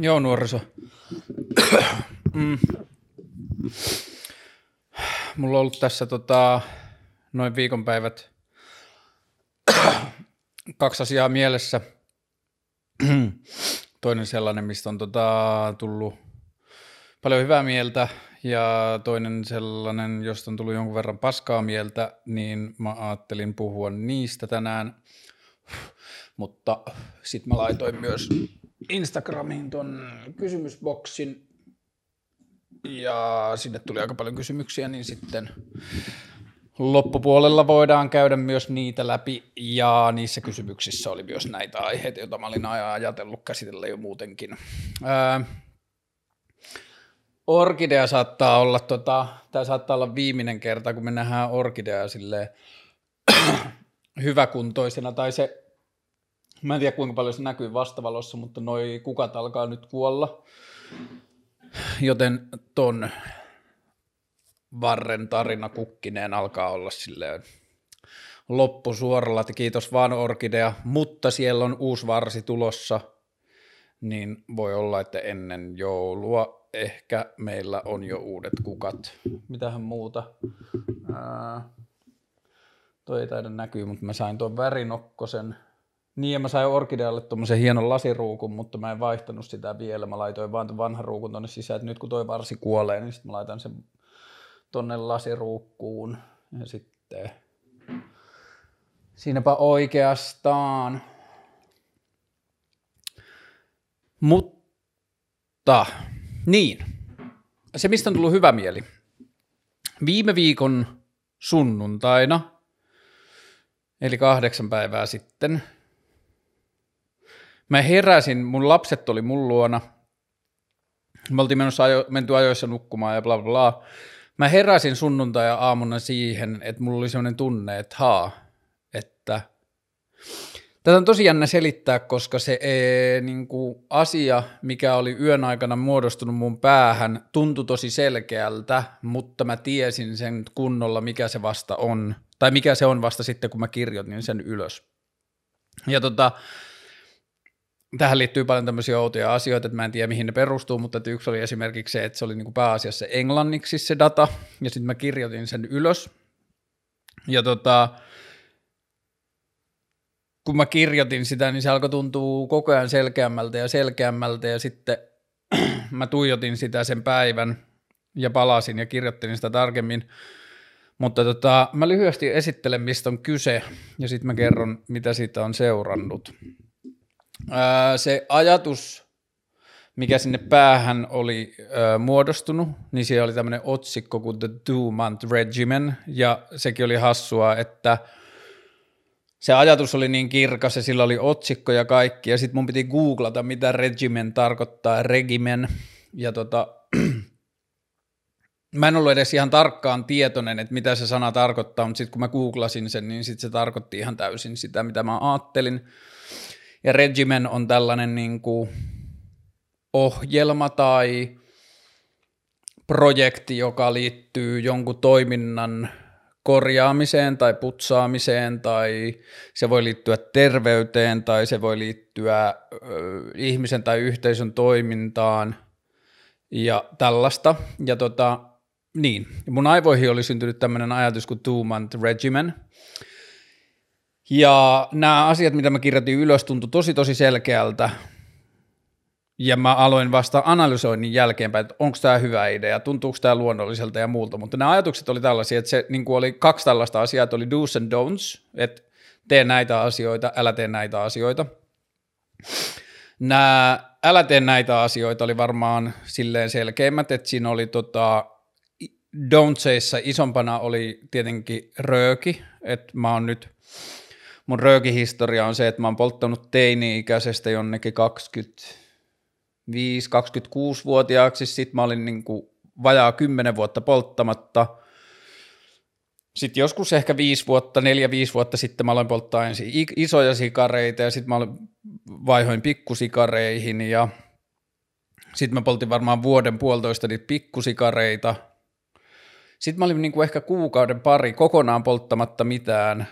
Joo, nuoriso. Mulla on ollut tässä noin viikonpäivät kaksi asiaa mielessä. Toinen sellainen, mistä on tullut paljon hyvää mieltä ja toinen sellainen, josta on tullut jonkun verran paskaa mieltä, niin mä ajattelin puhua niistä tänään. Mutta sit mä laitoin myös Instagramiin ton kysymysboksin ja sinne tuli aika paljon kysymyksiä, niin sitten loppupuolella voidaan käydä myös niitä läpi ja niissä kysymyksissä oli myös näitä aiheita, joita mä olin ajatellut käsitellä jo muutenkin. Orkidea saattaa olla, tämä saattaa olla viimeinen kerta, kun me nähdään orkideaa silleen hyväkuntoisena tai se, mä en tiedä kuinka paljon se näkyy vastavalossa, mutta noi kukat alkaa nyt kuolla, joten ton Varren tarina kukkineen alkaa olla silleen loppusuoralla, että kiitos vaan orkidea, mutta siellä on uusi varsi tulossa, niin voi olla, että ennen joulua ehkä meillä on jo uudet kukat. Mitähän muuta? Toi ei taida näkyä, mutta mä sain tuon värinokkosen. Niin, ja mä sain orkidealle tommosen hienon lasiruukun, mutta mä en vaihtanut sitä vielä. Mä laitoin vaan ton vanhan ruukun tonne sisään, että nyt kun toi varsi kuolee, niin sit mä laitan sen tonne lasiruukkuun. Ja sitten siinäpä oikeastaan. Mutta niin, se mistä on tullut hyvä mieli. Viime viikon sunnuntaina, eli 8 päivää sitten, mä heräsin, mun lapset oli mun luona. Me oltiin menty ajoissa nukkumaan ja bla bla bla. Mä heräsin sunnuntai-aamuna siihen, että mulla oli sellainen tunne, että että tätä on tosi jännä selittää, koska se niinku asia, mikä oli yön aikana muodostunut mun päähän, tuntui tosi selkeältä, mutta mä tiesin sen kunnolla, mikä se vasta on. Tai mikä se on vasta sitten, kun mä kirjoitin sen ylös. Ja tähän liittyy paljon tämmöisiä outoja asioita, että mä en tiedä mihin ne perustuu, mutta yksi oli esimerkiksi se, että se oli niinku pääasiassa englanniksi se data, ja sitten mä kirjoitin sen ylös. Ja kun mä kirjoitin sitä, niin se alkoi tuntua koko ajan selkeämmältä ja selkeämmältä, ja sitten mä tuijotin sitä sen päivän, ja palasin ja kirjoittelin sitä tarkemmin. Mutta mä lyhyesti esittelen, mistä on kyse, ja sitten mä kerron, mitä siitä on seurannut. Se ajatus, mikä sinne päähän oli muodostunut, niin siellä oli tämmöinen otsikko kuin The Two Month Regimen, ja sekin oli hassua, että se ajatus oli niin kirkas, ja sillä oli otsikko ja kaikki, ja sitten mun piti googlata, mitä regimen tarkoittaa, regimen, ja mä en ollut edes ihan tarkkaan tietoinen, että mitä se sana tarkoittaa, mutta sitten kun mä googlasin sen, niin sitten se tarkoitti ihan täysin sitä, mitä mä ajattelin. Ja regimen on tällainen niinku ohjelma tai projekti, joka liittyy jonkun toiminnan korjaamiseen tai putsaamiseen, tai se voi liittyä terveyteen, tai se voi liittyä ihmisen tai yhteisön toimintaan ja tällaista. Ja niin, mun aivoihin oli syntynyt tämmöinen ajatus kuin 2-month regimen. Ja nämä asiat, mitä mä kirjoitin ylös, tuntui tosi selkeältä. Ja mä aloin vasta analysoinnin jälkeenpäin, että onko tämä hyvä idea, tuntuuko tämä luonnolliselta ja muulta. Mutta nämä ajatukset oli tällaisia, että se niin kuin oli 2 tällaista asiaa, että oli do's and don'ts, että tee näitä asioita, älä tee näitä asioita. Nämä älä tee näitä asioita oli varmaan silleen selkeimmät, että siinä oli don'tseissa isompana oli tietenkin rööki, että mä oon nyt, mun röökihistoria on se, että mä oon polttanut teini-ikäisestä jonnekin 25-26-vuotiaaksi, sit mä olin niinku vajaa 10 vuotta polttamatta, sitten joskus ehkä 4-5 vuotta sitten mä aloin polttaa ensin isoja sikareita ja sitten mä vaihoin pikkusikareihin ja sitten mä poltin varmaan 1-1,5 vuotta niitä pikkusikareita. Sitten mä olin niinku ehkä 1-2 kuukauden kokonaan polttamatta mitään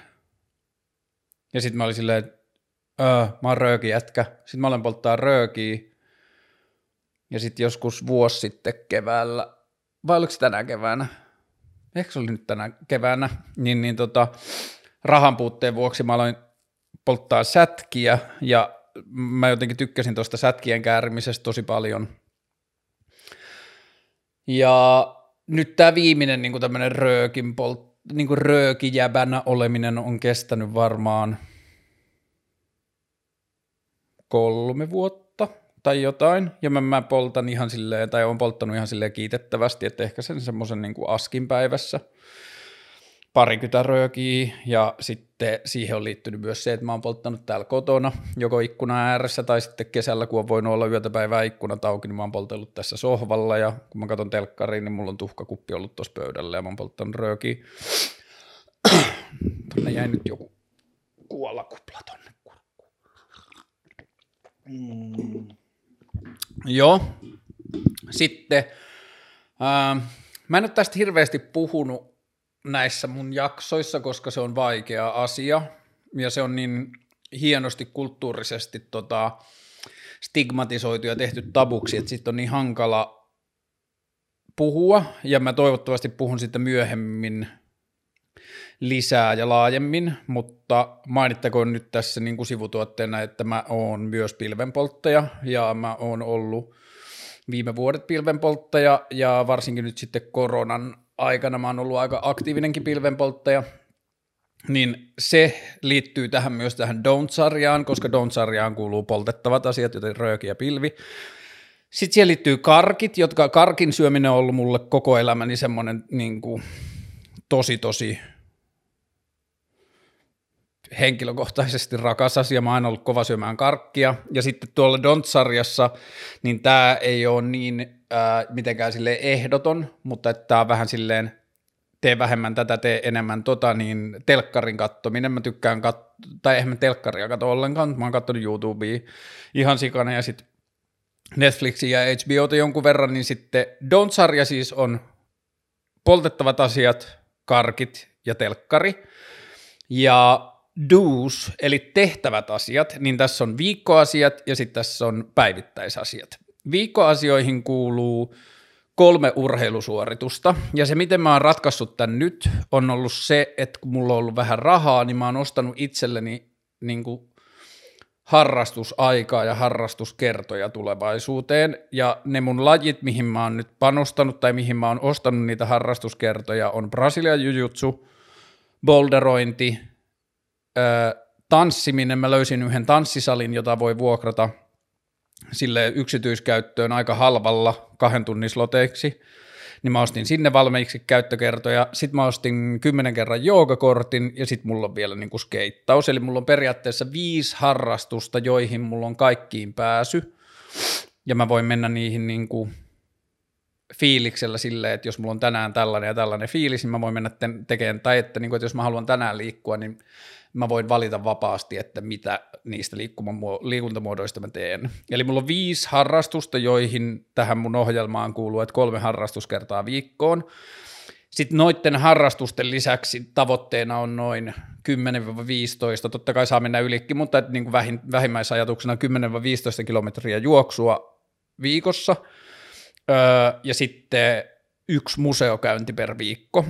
ja sitten mä olin silleen, että mä oon röökijätkä. Sitten mä aloin polttaa röökiä Ja sitten joskus vuosi sitten keväällä, vai oliko se tänä keväänä? Ehkä se oli nyt tänä keväänä, niin rahan puutteen vuoksi mä aloin polttaa sätkiä, ja mä jotenkin tykkäsin tuosta sätkien käärimisestä tosi paljon. Ja nyt tämä viimeinen niin tämmöinen niin röökijäbänä oleminen on kestänyt varmaan 3 vuotta tai jotain, ja mä poltan ihan silleen, tai oon polttanut ihan silleen kiitettävästi, että ehkä sen semmoisen niin askin päivässä 20 röökiä, ja sitten siihen on liittynyt myös se, että mä oon polttanut täällä kotona, joko ikkunan ääressä tai sitten kesällä, kun on voinut olla yötä päivää ikkunat auki, niin mä oon poltellut tässä sohvalla, ja kun mä katson telkkariin, niin mulla on tuhkakuppi ollut tuossa pöydällä, ja mä oon polttanut röökiä. Tuonne jäi nyt joku kuolakupla tonne kurkkuun. Joo, sitten mä en ole tästä hirveästi puhunut näissä mun jaksoissa, koska se on vaikea asia ja se on niin hienosti kulttuurisesti stigmatisoitu ja tehty tabuksi, että siitä on niin hankala puhua, ja mä toivottavasti puhun siitä myöhemmin lisää ja laajemmin, mutta mainittakoon nyt tässä niin kuin sivutuotteena, että mä oon myös pilvenpolttaja ja mä oon ollut viime vuodet pilvenpolttaja, ja varsinkin nyt sitten koronan aikana mä oon ollut aika aktiivinenkin pilvenpolttaja, niin se liittyy tähän myös tähän Don't-sarjaan, koska Don't-sarjaan kuuluu poltettavat asiat, joten rööki ja pilvi. Sitten siihen liittyy karkit, jotka karkin syöminen on ollut mulle koko elämäni semmoinen niin kuin tosi henkilökohtaisesti rakas asia, mä oon aina ollut kova syömään karkkia, ja sitten tuolla Don't-sarjassa, niin tää ei ole niin mitenkään silleen ehdoton, mutta että tää on vähän silleen, tee vähemmän tätä, tee enemmän niin telkkarin kattominen, mä tykkään tai eihän mä telkkaria katso ollenkaan, mä oon kattonut YouTubea ihan sikana, ja sitten Netflixiä ja HBOta jonkun verran, niin sitten Don't-sarja siis on poltettavat asiat, karkit ja telkkari, ja do's, eli tehtävät asiat, niin tässä on viikkoasiat ja sitten tässä on päivittäisasiat. Viikkoasioihin kuuluu 3 urheilusuoritusta, ja se miten mä oon ratkaissut tämän nyt on ollut se, että kun mulla on ollut vähän rahaa, niin mä oon ostanut itselleni niin kuin harrastusaikaa ja harrastuskertoja tulevaisuuteen, ja ne mun lajit, mihin mä oon nyt panostanut tai mihin mä oon ostanut niitä harrastuskertoja, on Brazilian jiu-jitsu, boulderointi, tanssiminen. Mä löysin yhden tanssisalin, jota voi vuokrata sille yksityiskäyttöön aika halvalla 2 tunnin sloteiksi, niin mä ostin sinne valmiiksi käyttökertoja, sit mä ostin 10 kerran joogakortin, ja sit mulla on vielä niinku skeittaus, eli mulla on periaatteessa 5 harrastusta, joihin mulla on kaikkiin pääsy, ja mä voin mennä niihin niinku fiiliksellä silleen, että jos mulla on tänään tällainen ja tällainen fiilis, niin mä voin mennä tekemään, tai että, niin kuin, että jos mä haluan tänään liikkua, niin mä voin valita vapaasti, että mitä niistä liikuntamuodoista mä teen. Eli mulla on 5 harrastusta, joihin tähän mun ohjelmaan kuuluu, että 3 harrastuskertaa viikkoon. Sitten noiden harrastusten lisäksi tavoitteena on noin 10-15, totta kai saa mennä ylikin, mutta niin kuin vähimmäisajatuksena 10-15 kilometriä juoksua viikossa, ja sitten 1 museokäynti per viikko.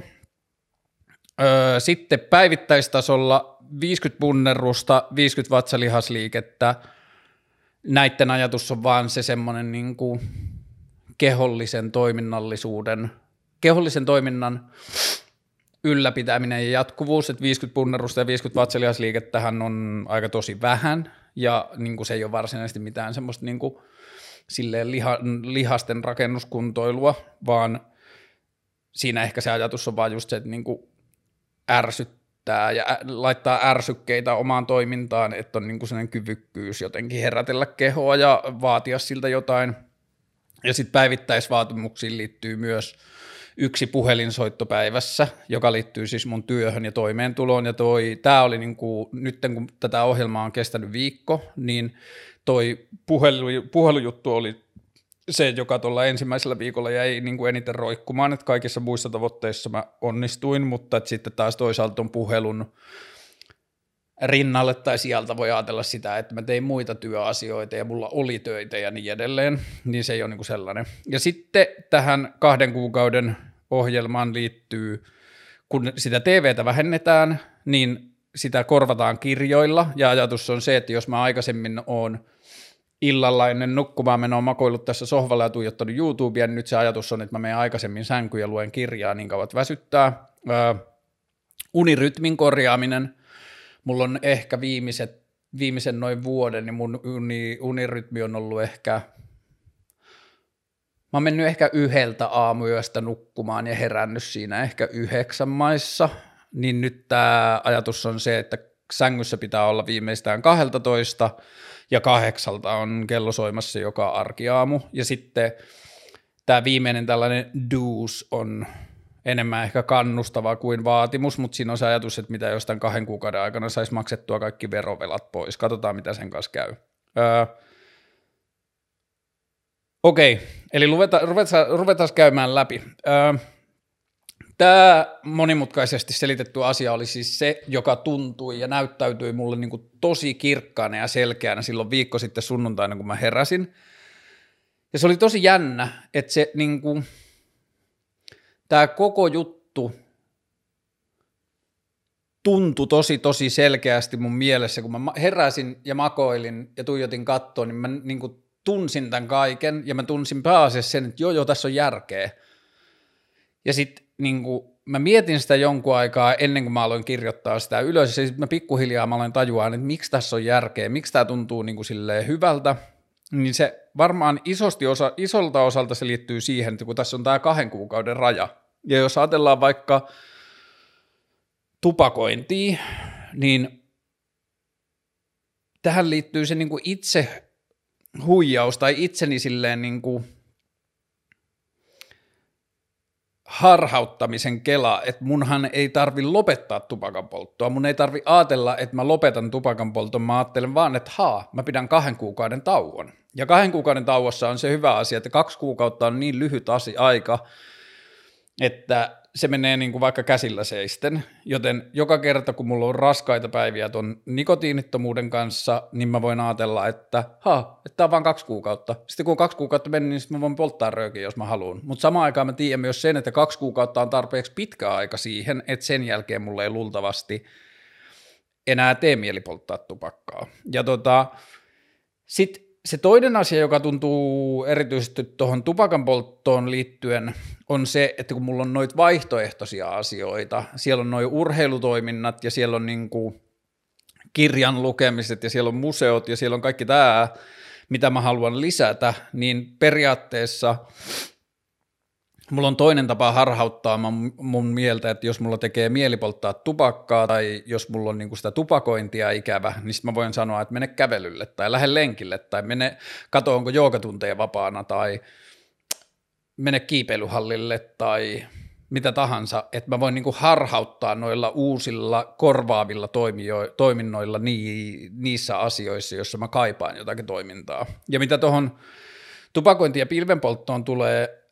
Sitten päivittäistasolla 50 punnerusta, 50 vatsalihasliikettä. Näiden ajatus on vaan se semmoinen niin kuin kehollisen toiminnan ylläpitäminen ja jatkuvuus, että 50 punnerusta ja 50 vatsalihasliikettähän on aika tosi vähän, ja niin kuin se ei ole varsinaisesti mitään semmoista niin kuin silleen lihasten rakennuskuntoilua, vaan siinä ehkä se ajatus on vaan just se, että niinku ärsyttää ja laittaa ärsykkeitä omaan toimintaan, että on niinku sellainen kyvykkyys jotenkin herätellä kehoa ja vaatia siltä jotain. Ja sitten päivittäisvaatimuksiin liittyy myös 1 puhelinsoitto päivässä, joka liittyy siis mun työhön ja toimeentuloon. Ja tämä oli niinku, nyt kun tätä ohjelmaa on kestänyt viikko, niin toi puhelujuttu oli se, joka tuolla ensimmäisellä viikolla jäi niin kuin eniten roikkumaan, että kaikissa muissa tavoitteissa mä onnistuin, mutta sitten taas toisaalta on puhelun rinnalle tai sieltä voi ajatella sitä, että mä tein muita työasioita ja mulla oli töitä ja niin edelleen, niin se ei ole niin kuin sellainen. Ja sitten tähän 2 kuukauden ohjelmaan liittyy, kun sitä TVtä vähennetään, niin sitä korvataan kirjoilla ja ajatus on se, että jos mä aikaisemmin oon illalla ennen nukkumaan menoa makoillut tässä sohvalla ja tuijottanut YouTubea, niin nyt se ajatus on, että mä menen aikaisemmin sänkyyn ja luen kirjaa niin kauan, että väsyttää. Unirytmin korjaaminen. Mulla on ehkä viimeisen noin vuoden, niin mun unirytmi on ollut ehkä, mä oon mennyt ehkä 1 aamuyöstä nukkumaan ja herännyt siinä ehkä 9 maissa, niin nyt tää ajatus on se, että sängyssä pitää olla viimeistään 12 ja 8 on kello soimassa joka arkiaamu ja sitten tää viimeinen tällainen do's on enemmän ehkä kannustava kuin vaatimus, mutta siinä on se ajatus, että mitä jostain 2 kuukauden aikana saisi maksettua kaikki verovelat pois. Katsotaan, mitä sen kanssa käy. Okei, eli ruvetaan käymään läpi. Tämä monimutkaisesti selitetty asia oli siis se, joka tuntui ja näyttäytyi mulle niin kuin tosi kirkkaana ja selkeänä silloin viikko sitten sunnuntaina, kun mä heräsin. Ja se oli tosi jännä, että se niin kuin tämä koko juttu tuntui tosi selkeästi mun mielessä, kun mä heräsin ja makoilin ja tuijotin kattoa, niin mä niin kuin tunsin tämän kaiken ja mä tunsin pääasiassa sen, että joo, tässä on järkeä. Ja sitten niin mä mietin sitä jonkun aikaa ennen kuin mä aloin kirjoittaa sitä ylös, ja sitten mä pikkuhiljaa mä aloin tajua, että miksi tässä on järkeä, miksi tämä tuntuu niin kuin silleen hyvältä. Niin se varmaan isolta osalta se liittyy siihen, että kun tässä on tämä 2 kuukauden raja. Ja jos ajatellaan vaikka tupakointia, niin tähän liittyy se niin kuin itse huijaus tai itseni silleen niin kuin harhauttamisen kela, että munhan ei tarvi lopettaa tupakan polttoa, mun ei tarvi ajatella, että mä lopetan tupakan polton, mä ajattelen vaan, että mä pidän 2 kuukauden tauon. Ja 2 kuukauden tauossa on se hyvä asia, että 2 kuukautta on niin lyhyt aika, että se menee niin kuin vaikka käsillä seisten, joten joka kerta, kun mulla on raskaita päiviä ton nikotiinittomuuden kanssa, niin mä voin ajatella, että tää on vaan 2 kuukautta. Sitten kun on 2 kuukautta mennyt, niin mä voin polttaa röökiä, jos mä haluan. Mutta samaan aikaan mä tiedän myös sen, että 2 kuukautta on tarpeeksi pitkä aika siihen, että sen jälkeen mulla ei luultavasti enää tee mieli polttaa tupakkaa. Ja sit se toinen asia, joka tuntuu erityisesti tuohon tupakan polttoon liittyen, on se, että kun mulla on noita vaihtoehtoisia asioita, siellä on noi urheilutoiminnat ja siellä on niinku kirjan lukemiset ja siellä on museot ja siellä on kaikki tämä, mitä mä haluan lisätä, niin periaatteessa mulla on toinen tapa harhauttaa mun mieltä, että jos mulla tekee mieli polttaa tupakkaa tai jos mulla on niinku sitä tupakointia ikävä, niin sit mä voin sanoa, että mene kävelylle tai lähde lenkille tai mene, katso onko joogatunteja vapaana tai mene kiipeilyhallille tai mitä tahansa, että mä voin niinku harhauttaa noilla uusilla korvaavilla toiminnoilla niissä asioissa, joissa mä kaipaan jotakin toimintaa. Ja mitä tuohon tupakointi- ja pilvenpolttoon tulee,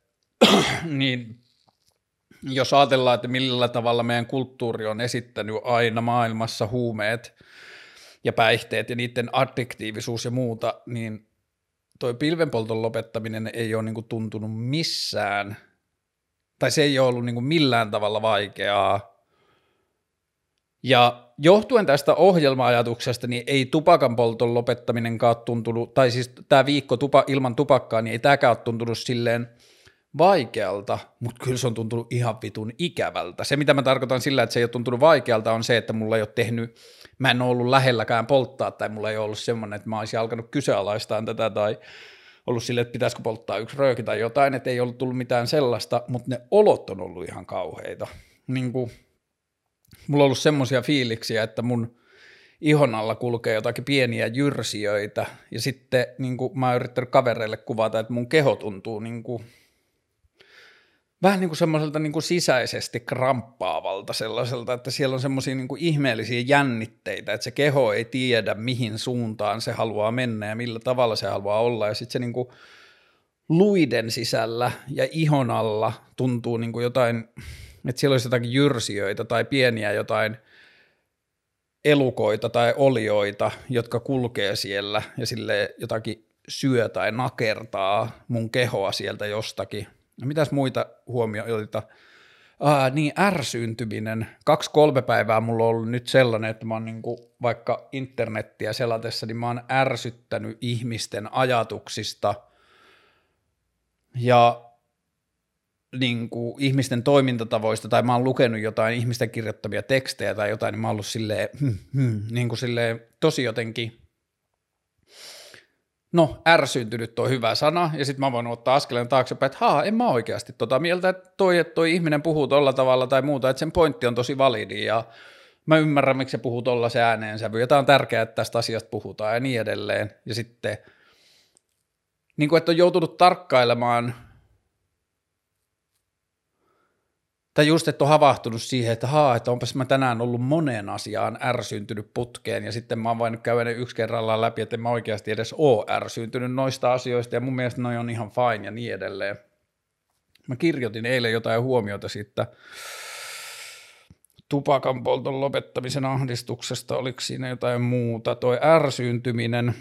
niin jos ajatellaan, että millä tavalla meidän kulttuuri on esittänyt aina maailmassa huumeet ja päihteet ja niiden addiktiivisuus ja muuta, niin toi pilvenpolton lopettaminen ei ole niinku tuntunut missään, tai se ei ole ollut niinku millään tavalla vaikeaa. Ja johtuen tästä ohjelma-ajatuksesta, niin ei tupakan polton lopettaminenkaan tuntunut, tai siis tämä viikko ilman tupakkaa, niin ei tämäkään ole tuntunut silleen vaikealta, mutta kyllä se on tuntunut ihan vitun ikävältä. Se, mitä mä tarkoitan sillä, että se ei ole tuntunut vaikealta, on se, että mä en ole ollut lähelläkään polttaa, tai mulla ei ole ollut semmoinen, että mä olisin alkanut kyseenalaistaan tätä, tai ollut silleen, että pitäisikö polttaa 1 rööki tai jotain, että ei ollut tullut mitään sellaista, mutta ne olot on ollut ihan kauheita. Niin kuin, mulla on ollut semmoisia fiiliksiä, että mun ihon alla kulkee jotakin pieniä jyrsijöitä, ja sitten niin kuin, mä oon yrittänyt kavereille kuvata, että mun keho tuntuu niin kuin vähän niin kuin semmoiselta niin kuin sisäisesti kramppaavalta sellaiselta, että siellä on semmoisia niin kuin ihmeellisiä jännitteitä, että se keho ei tiedä, mihin suuntaan se haluaa mennä ja millä tavalla se haluaa olla. Ja sitten se niin kuin luiden sisällä ja ihon alla tuntuu niin kuin jotain, että siellä olisi jotakin jyrsijöitä tai pieniä jotain elukoita tai olioita, jotka kulkee siellä ja sille jotakin syö tai nakertaa mun kehoa sieltä jostakin. No mitäs muita huomioita? Niin ärsyyntyminen. 2-3 päivää mulla on ollut nyt sellainen, että mä oon niinku, vaikka internettiä selatessa, niin mä oon ärsyttänyt ihmisten ajatuksista ja niinku ihmisten toimintatavoista, tai mä oon lukenut jotain ihmisten kirjoittamia tekstejä tai jotain, niin mä oon ollut silleen, niinku silleen tosi jotenkin, no ärsyyntynyt toi hyvä sana, ja sit mä voin ottaa askeleen taaksepäin, että en mä oikeasti tota mieltä, että toi ihminen puhuu tolla tavalla tai muuta, että sen pointti on tosi validi, ja mä ymmärrän, miksi se puhuu tolla se ääneensävy, ja tää on tärkeää, että tästä asiasta puhutaan, ja niin edelleen, ja sitten, niinku että on joutunut tarkkailemaan, tai just, että on havahtunut siihen, että että onpas mä tänään ollut moneen asiaan ärsyntynyt putkeen, ja sitten mä oon vain käydä ne yksi kerrallaan läpi, että en mä oikeasti edes oo ärsyntynyt noista asioista, ja mun mielestä noi on ihan fine ja niin edelleen. Mä kirjoitin eilen jotain huomiota siitä tupakan polton lopettamisen ahdistuksesta, oliko siinä jotain muuta, toi ärsyyntyminen.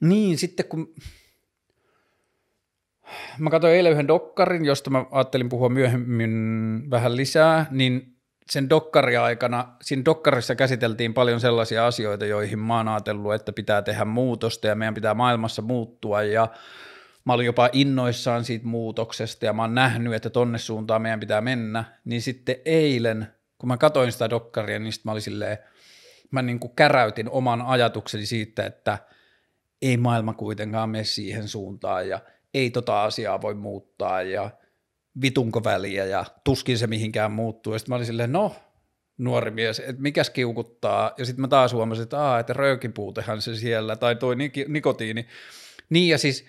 Niin, sitten kun... Mä katsoin eilen yhden dokkarin, josta mä ajattelin puhua myöhemmin vähän lisää, niin sen dokkariaikana, siinä dokkarissa käsiteltiin paljon sellaisia asioita, joihin mä oon ajatellut, että pitää tehdä muutosta ja meidän pitää maailmassa muuttua, ja mä olin jopa innoissaan siitä muutoksesta ja mä oon nähnyt, että tonne suuntaan meidän pitää mennä, niin sitten eilen, kun mä katsoin sitä dokkaria, niin sitten mä olin silleen, mä niin kuin käräytin oman ajatukseni siitä, että ei maailma kuitenkaan mene siihen suuntaan ja ei tota asiaa voi muuttaa ja vitunko väliä ja tuskin se mihinkään muuttuu. Ja sitten mä olin silleen, nuori mies, että mikäs kiukuttaa. Ja sitten mä taas huomasin, että röökipuutehan se siellä tai toi nikotiini. Niin ja siis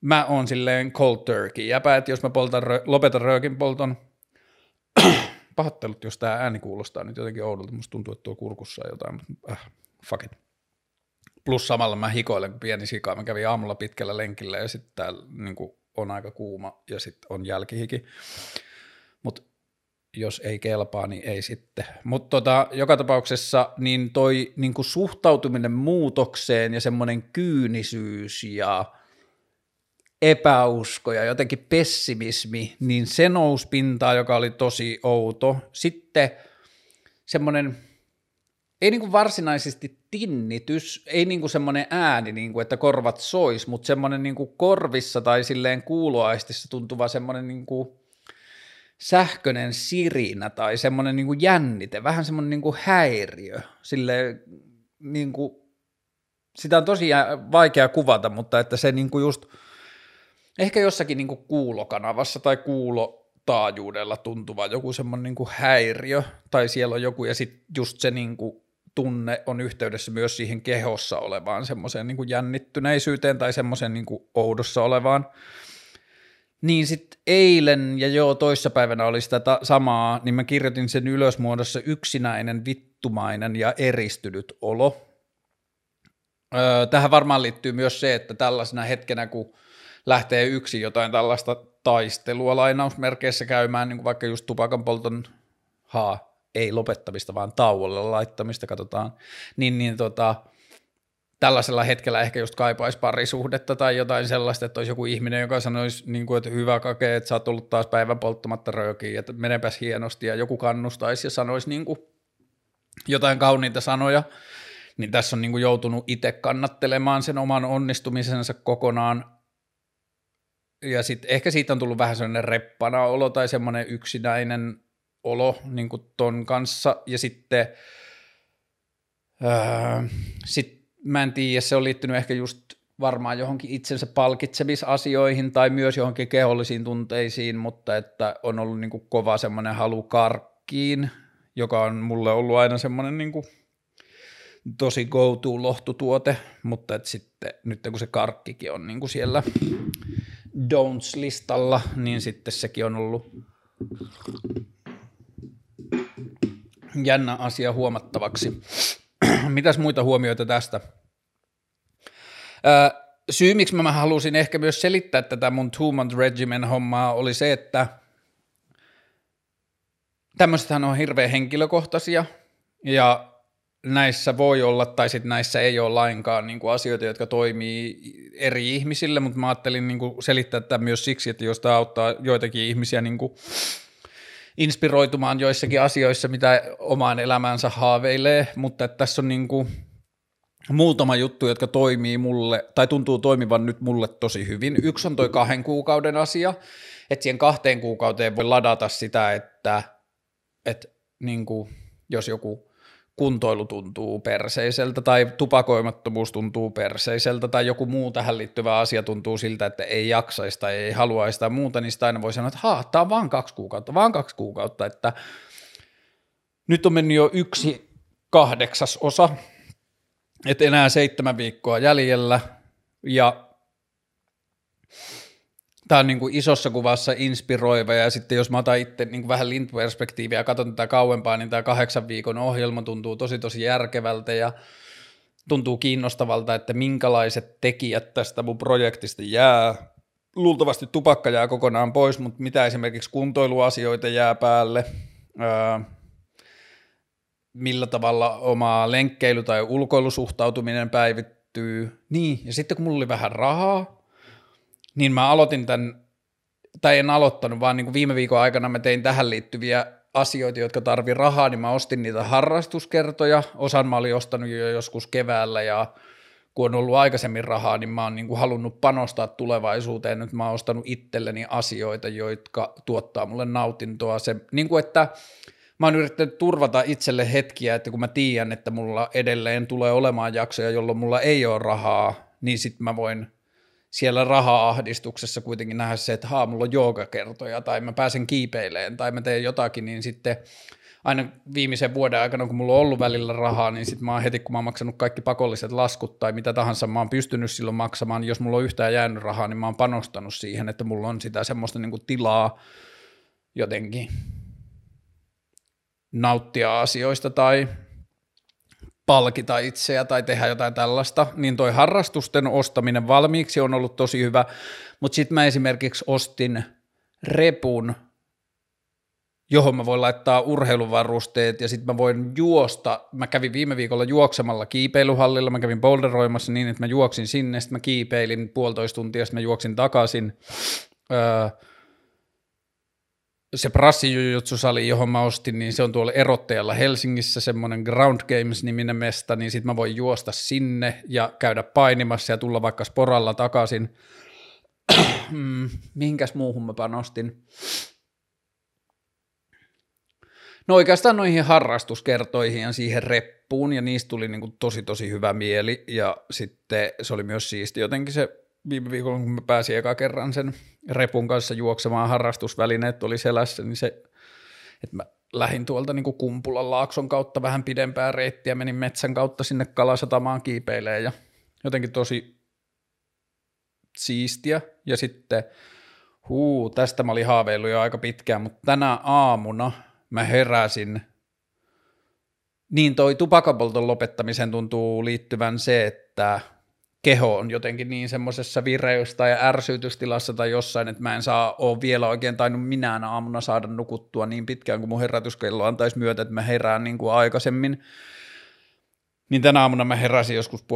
mä oon silleen cold turkey. Jäpä, että jos mä lopetan röökin polton, pahoittelut, jos tää ääni kuulostaa nyt jotenkin oudolta. Musta tuntuu, että tuo kurkussa on jotain, mutta fuck it. Plus samalla mä hikoilen kuin pieni sika. Mä kävin aamulla pitkällä lenkillä ja sitten täällä niinku on aika kuuma ja sitten on jälkihiki. Mutta jos ei kelpaa, niin ei sitten. Mutta joka tapauksessa niin toi niinku suhtautuminen muutokseen ja semmoinen kyynisyys ja epäusko ja jotenkin pessimismi, niin se nousi pintaan, joka oli tosi outo. Sitten semmoinen... Ei niinku varsinaisesti tinnitys, ei niinku semmoinen ääni, niinku, että korvat sois, mutta semmoinen niinku korvissa tai silleen kuuloaistissa tuntuva semmoinen niinku sähköinen sirinä tai semmoinen niinku jännite, vähän semmoinen niinku häiriö. Silleen, niinku, sitä on tosi vaikea kuvata, mutta että se niinku just ehkä jossakin niinku kuulokanavassa tai kuulotaajuudella tuntuva joku semmoinen niinku häiriö tai siellä on joku ja sitten just se niinku tunne on yhteydessä myös siihen kehossa olevaan semmoiseen niinku jännittyneisyyteen tai semmoiseen niinku oudossa olevaan. Niin sitten eilen ja toissapäivänä oli sitä samaa, niin mä kirjoitin sen ylös muodossa yksinäinen, vittumainen ja eristynyt olo. Tähän varmaan liittyy myös se, että tällaisena hetkenä kun lähtee yksin jotain tällaista taistelua lainausmerkeissä käymään, niin kuin vaikka just tupakanpolton ei lopettamista, vaan tauolle laittamista, katsotaan, niin tällaisella hetkellä ehkä just kaipaisi parisuhdetta tai jotain sellaista, että olisi joku ihminen, joka sanoisi, niin kuin, että hyvä Kake, että sä oot ollut taas päivän polttamatta röökiä, että menepäs hienosti ja joku kannustaisi ja sanoisi niin kuin jotain kauniita sanoja, niin tässä on niin kuin joutunut itse kannattelemaan sen oman onnistumisensa kokonaan. Ja sitten ehkä siitä on tullut vähän sellainen reppana olo tai semmoinen yksinäinen olo niin kuin ton kanssa. Ja sitten mä en tiedä, se on liittynyt ehkä just varmaan johonkin itsensä palkitsemisasioihin tai myös johonkin kehollisiin tunteisiin, mutta että on ollut niin kuin kova semmoinen halu karkkiin, joka on mulle ollut aina semmoinen niin kuin tosi go-to-lohtutuote, mutta että sitten nyt kun se karkkikin on niin kuin siellä... don'ts-listalla, niin sitten sekin on ollut jännä asia huomattavaksi. Mitäs muita huomioita tästä? Syy, miksi mä halusin ehkä myös selittää tätä mun Two Month Regimen-hommaa, oli se, että tämmöisethän on hirveän henkilökohtaisia, ja näissä voi olla, tai sitten näissä ei ole lainkaan niin kuin asioita, jotka toimii eri ihmisille, mutta mä ajattelin niin kuin selittää tätä myös siksi, että jos tämä auttaa joitakin ihmisiä niin kuin inspiroitumaan joissakin asioissa, mitä omaan elämäänsä haaveilee, mutta että tässä on niin kuin muutama juttu, jotka toimii mulle, tai tuntuu toimivan nyt mulle tosi hyvin. Yksi on toi 2 kuukauden asia, että siihen 2 kuukauteen voi ladata sitä, että niin kuin, jos joku kuntoilu tuntuu perseiseltä tai tupakoimattomuus tuntuu perseiseltä tai joku muu tähän liittyvä asia tuntuu siltä, että ei jaksaisi tai ei haluaisi tai muuta, niin sitä aina voi sanoa, että tämä on vaan 2 kuukautta, että nyt on mennyt jo 1/8, että enää 7 viikkoa jäljellä ja tämä on niin kuin isossa kuvassa inspiroiva ja sitten jos mä otan itse niin kuin vähän lintuperspektiiviä ja katson tätä kauempaa, niin tämä 8 viikon ohjelma tuntuu tosi järkevältä ja tuntuu kiinnostavalta, että minkälaiset tekijät tästä mun projektista jää. Luultavasti tupakka jää kokonaan pois, mutta mitä esimerkiksi kuntoiluasioita jää päälle, millä tavalla oma lenkkeily tai ulkoilusuhtautuminen päivittyy. Niin, ja sitten kun mulla oli vähän rahaa, niin mä aloitin tämän, tai en aloittanut, vaan niin kuin viime viikon aikana mä tein tähän liittyviä asioita, jotka tarvii rahaa, niin mä ostin niitä harrastuskertoja. Osan mä olin ostanut jo joskus keväällä ja kun on ollut aikaisemmin rahaa, niin mä oon niin kuin halunnut panostaa tulevaisuuteen. Nyt mä oon ostanut itselleni asioita, jotka tuottaa mulle nautintoa. Se, niin kuin että mä oon yrittänyt turvata itselle hetkiä, että kun mä tiedän, että mulla edelleen tulee olemaan jaksoja, jolloin mulla ei ole rahaa, niin sit mä voin siellä raha-ahdistuksessa kuitenkin nähdä se, että mulla on joogakertoja tai mä pääsen kiipeileen tai mä teen jotakin, niin sitten aina viimeisen vuoden aikana, kun mulla on ollut välillä rahaa, niin sitten mä oon heti, kun mä oon maksanut kaikki pakolliset laskut tai mitä tahansa mä oon pystynyt silloin maksamaan, niin jos mulla on yhtään jäänyt rahaa, niin mä oon panostanut siihen, että mulla on sitä semmoista niin kuin tilaa jotenkin nauttia asioista tai palkita itseä tai tehdä jotain tällaista, niin toi harrastusten ostaminen valmiiksi on ollut tosi hyvä, mutta sitten mä esimerkiksi ostin repun, johon mä voin laittaa urheiluvarusteet ja sitten mä voin juosta, mä kävin viime viikolla juoksemalla kiipeilyhallilla, mä kävin boulderoimassa niin, että mä juoksin sinne, sitten mä kiipeilin 1,5 tuntia, sitten mä juoksin takaisin, se brassijujutsusali, johon mä ostin, niin se on tuolla erottajalla Helsingissä, semmoinen Ground Games-niminen mesta, niin sit mä voin juosta sinne ja käydä painimassa ja tulla vaikka sporalla takaisin. Mihinkäs muuhun mä panostin? No oikeastaan noihin harrastuskertoihin ja siihen reppuun, ja niistä tuli niinku tosi hyvä mieli, ja sitten se oli myös siisti jotenkin se viime viikolla, kun mä pääsin eka kerran sen repun kanssa juoksemaan, harrastusvälineet oli selässä, niin se, että mä lähdin tuolta niin kuin Kumpulan laakson kautta vähän pidempää reittiä, menin metsän kautta sinne Kalasatamaan kiipeilemään ja jotenkin tosi siistiä. Ja sitten, tästä mä olin haaveillut jo aika pitkään, mutta tänä aamuna mä heräsin, niin toi tupakapolton lopettamiseen tuntuu liittyvän se, että keho on jotenkin niin semmoisessa vireys- tai ärsytystilassa tai jossain, että mä en ole vielä oikein tainnut minään aamuna saada nukuttua niin pitkään, kun mun herätyskello antaisi myötä, että mä herään niin kuin aikaisemmin. Niin tänä aamuna mä heräsin joskus 7:30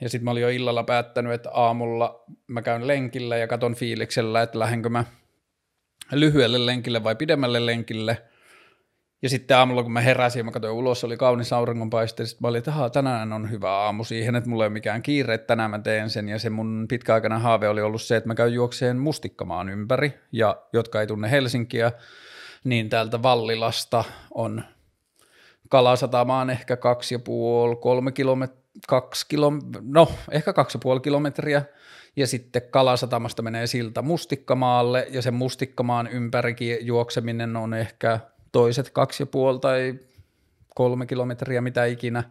ja sitten mä olin jo illalla päättänyt, että aamulla mä käyn lenkillä ja katon fiiliksellä, että lähdenkö mä lyhyelle lenkille vai pidemmälle lenkille. Ja sitten aamulla, kun mä heräsin ja mä katsoin ulos, oli kaunis auringonpaiste, ja sitten mä olin, että tänään on hyvä aamu siihen, että mulla ei ole mikään kiire, että tänään mä teen sen, ja se mun pitkäaikainen haave oli ollut se, että mä käyn juokseen Mustikkamaan ympäri, ja jotka ei tunne Helsinkiä, niin täältä Vallilasta on Kalasatamaan ehkä 2,5 kilometriä, ja sitten Kalasatamasta menee silta Mustikkamaalle, ja sen Mustikkamaan ympärikin juokseminen on ehkä toiset 2,5 tai 3 kilometriä, mitä ikinä.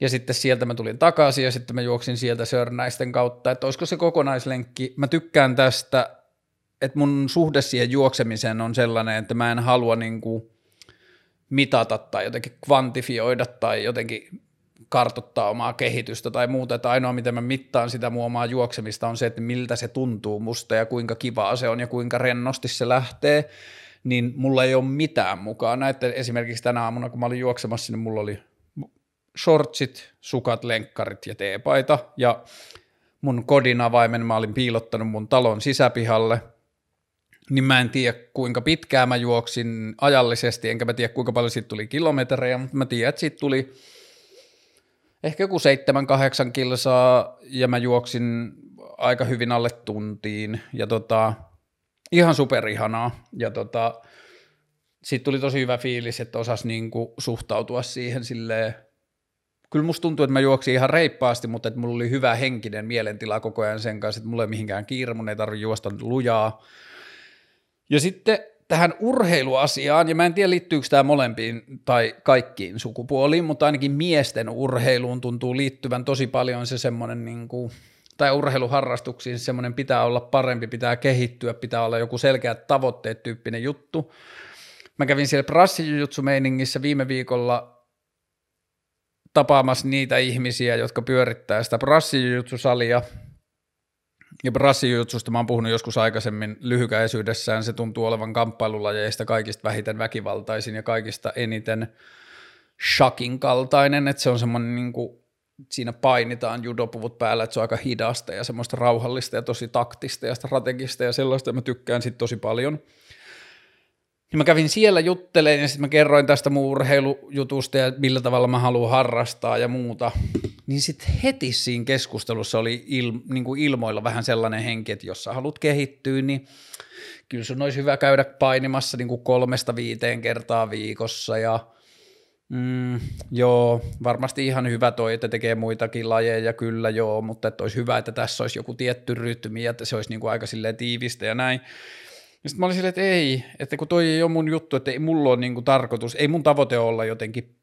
Ja sitten sieltä mä tulin takaisin ja sitten mä juoksin sieltä Sörnäisten kautta, että olisiko se kokonaislenkki. Mä tykkään tästä, että mun suhde siihen juoksemiseen on sellainen, että mä en halua niinku mitata tai jotenkin kvantifioida tai jotenkin kartoittaa omaa kehitystä tai muuta, että ainoa miten mä mittaan sitä mun omaa juoksemista on se, että miltä se tuntuu musta ja kuinka kivaa se on ja kuinka rennosti se lähtee. niin mulla ei ole mitään mukana. Että esimerkiksi tänä aamuna, kun mä olin juoksemassa, niin mulla oli shortsit, sukat, lenkkarit ja teepaita. Ja mun kodin avaimen mä olin piilottanut mun talon sisäpihalle. Niin mä en tiedä, kuinka pitkään mä juoksin ajallisesti, enkä mä tiedä, kuinka paljon siitä tuli kilometrejä, mutta mä tiedän, että siitä tuli ehkä joku 7-8 kilsaa, ja mä juoksin aika hyvin alle tuntiin, ja ihan superihanaa, ja siitä tuli tosi hyvä fiilis, että osasi niinku suhtautua siihen silleen, kyllä musta tuntuu, että mä juoksin ihan reippaasti, mutta että mulla oli hyvä henkinen mielentila koko ajan sen kanssa, että mulla ei mihinkään kiire, mun ei tarvitse juosta lujaa. Ja sitten tähän urheiluasiaan, ja mä en tiedä liittyykö tämä molempiin tai kaikkiin sukupuoliin, mutta ainakin miesten urheiluun tuntuu liittyvän tosi paljon se semmoinen, niin kuin, tai urheiluharrastuksiin semmoinen pitää olla parempi, pitää kehittyä, pitää olla joku selkeät tavoitteet tyyppinen juttu. Mä kävin siellä brassijujutsu-meiningissä viime viikolla tapaamassa niitä ihmisiä, jotka pyörittää sitä brassijujutsusalia. Ja brassijujutsusta mä oon puhunut joskus aikaisemmin lyhykäisyydessään, se tuntuu olevan kamppailulajeista kaikista vähiten väkivaltaisin ja kaikista eniten shakin kaltainen, että se on semmoinen niin kuin, siinä painitaan judopuvut päällä, että se on aika hidasta ja semmoista rauhallista ja tosi taktista ja strategista ja sellaista, ja mä tykkään sit tosi paljon. Ja mä kävin siellä juttelemaan ja sitten mä kerroin tästä mun urheilujutusta ja millä tavalla mä haluan harrastaa ja muuta. Niin sitten heti siinä keskustelussa oli niin ilmoilla vähän sellainen henki, että jos sä haluat kehittyä, niin kyllä sun olisi hyvä käydä painimassa niin 3-5 kertaa viikossa. Ja joo, varmasti ihan hyvä toi, että tekee muitakin lajeja, kyllä joo, mutta että olisi hyvä, että tässä olisi joku tietty rytmi ja että se olisi niin aika silleen tiivistä ja näin. Ja sitten mä olin silleen, että ei, että kun toi ei ole mun juttu, että ei mulla ole niin tarkoitus, ei mun tavoite olla jotenkin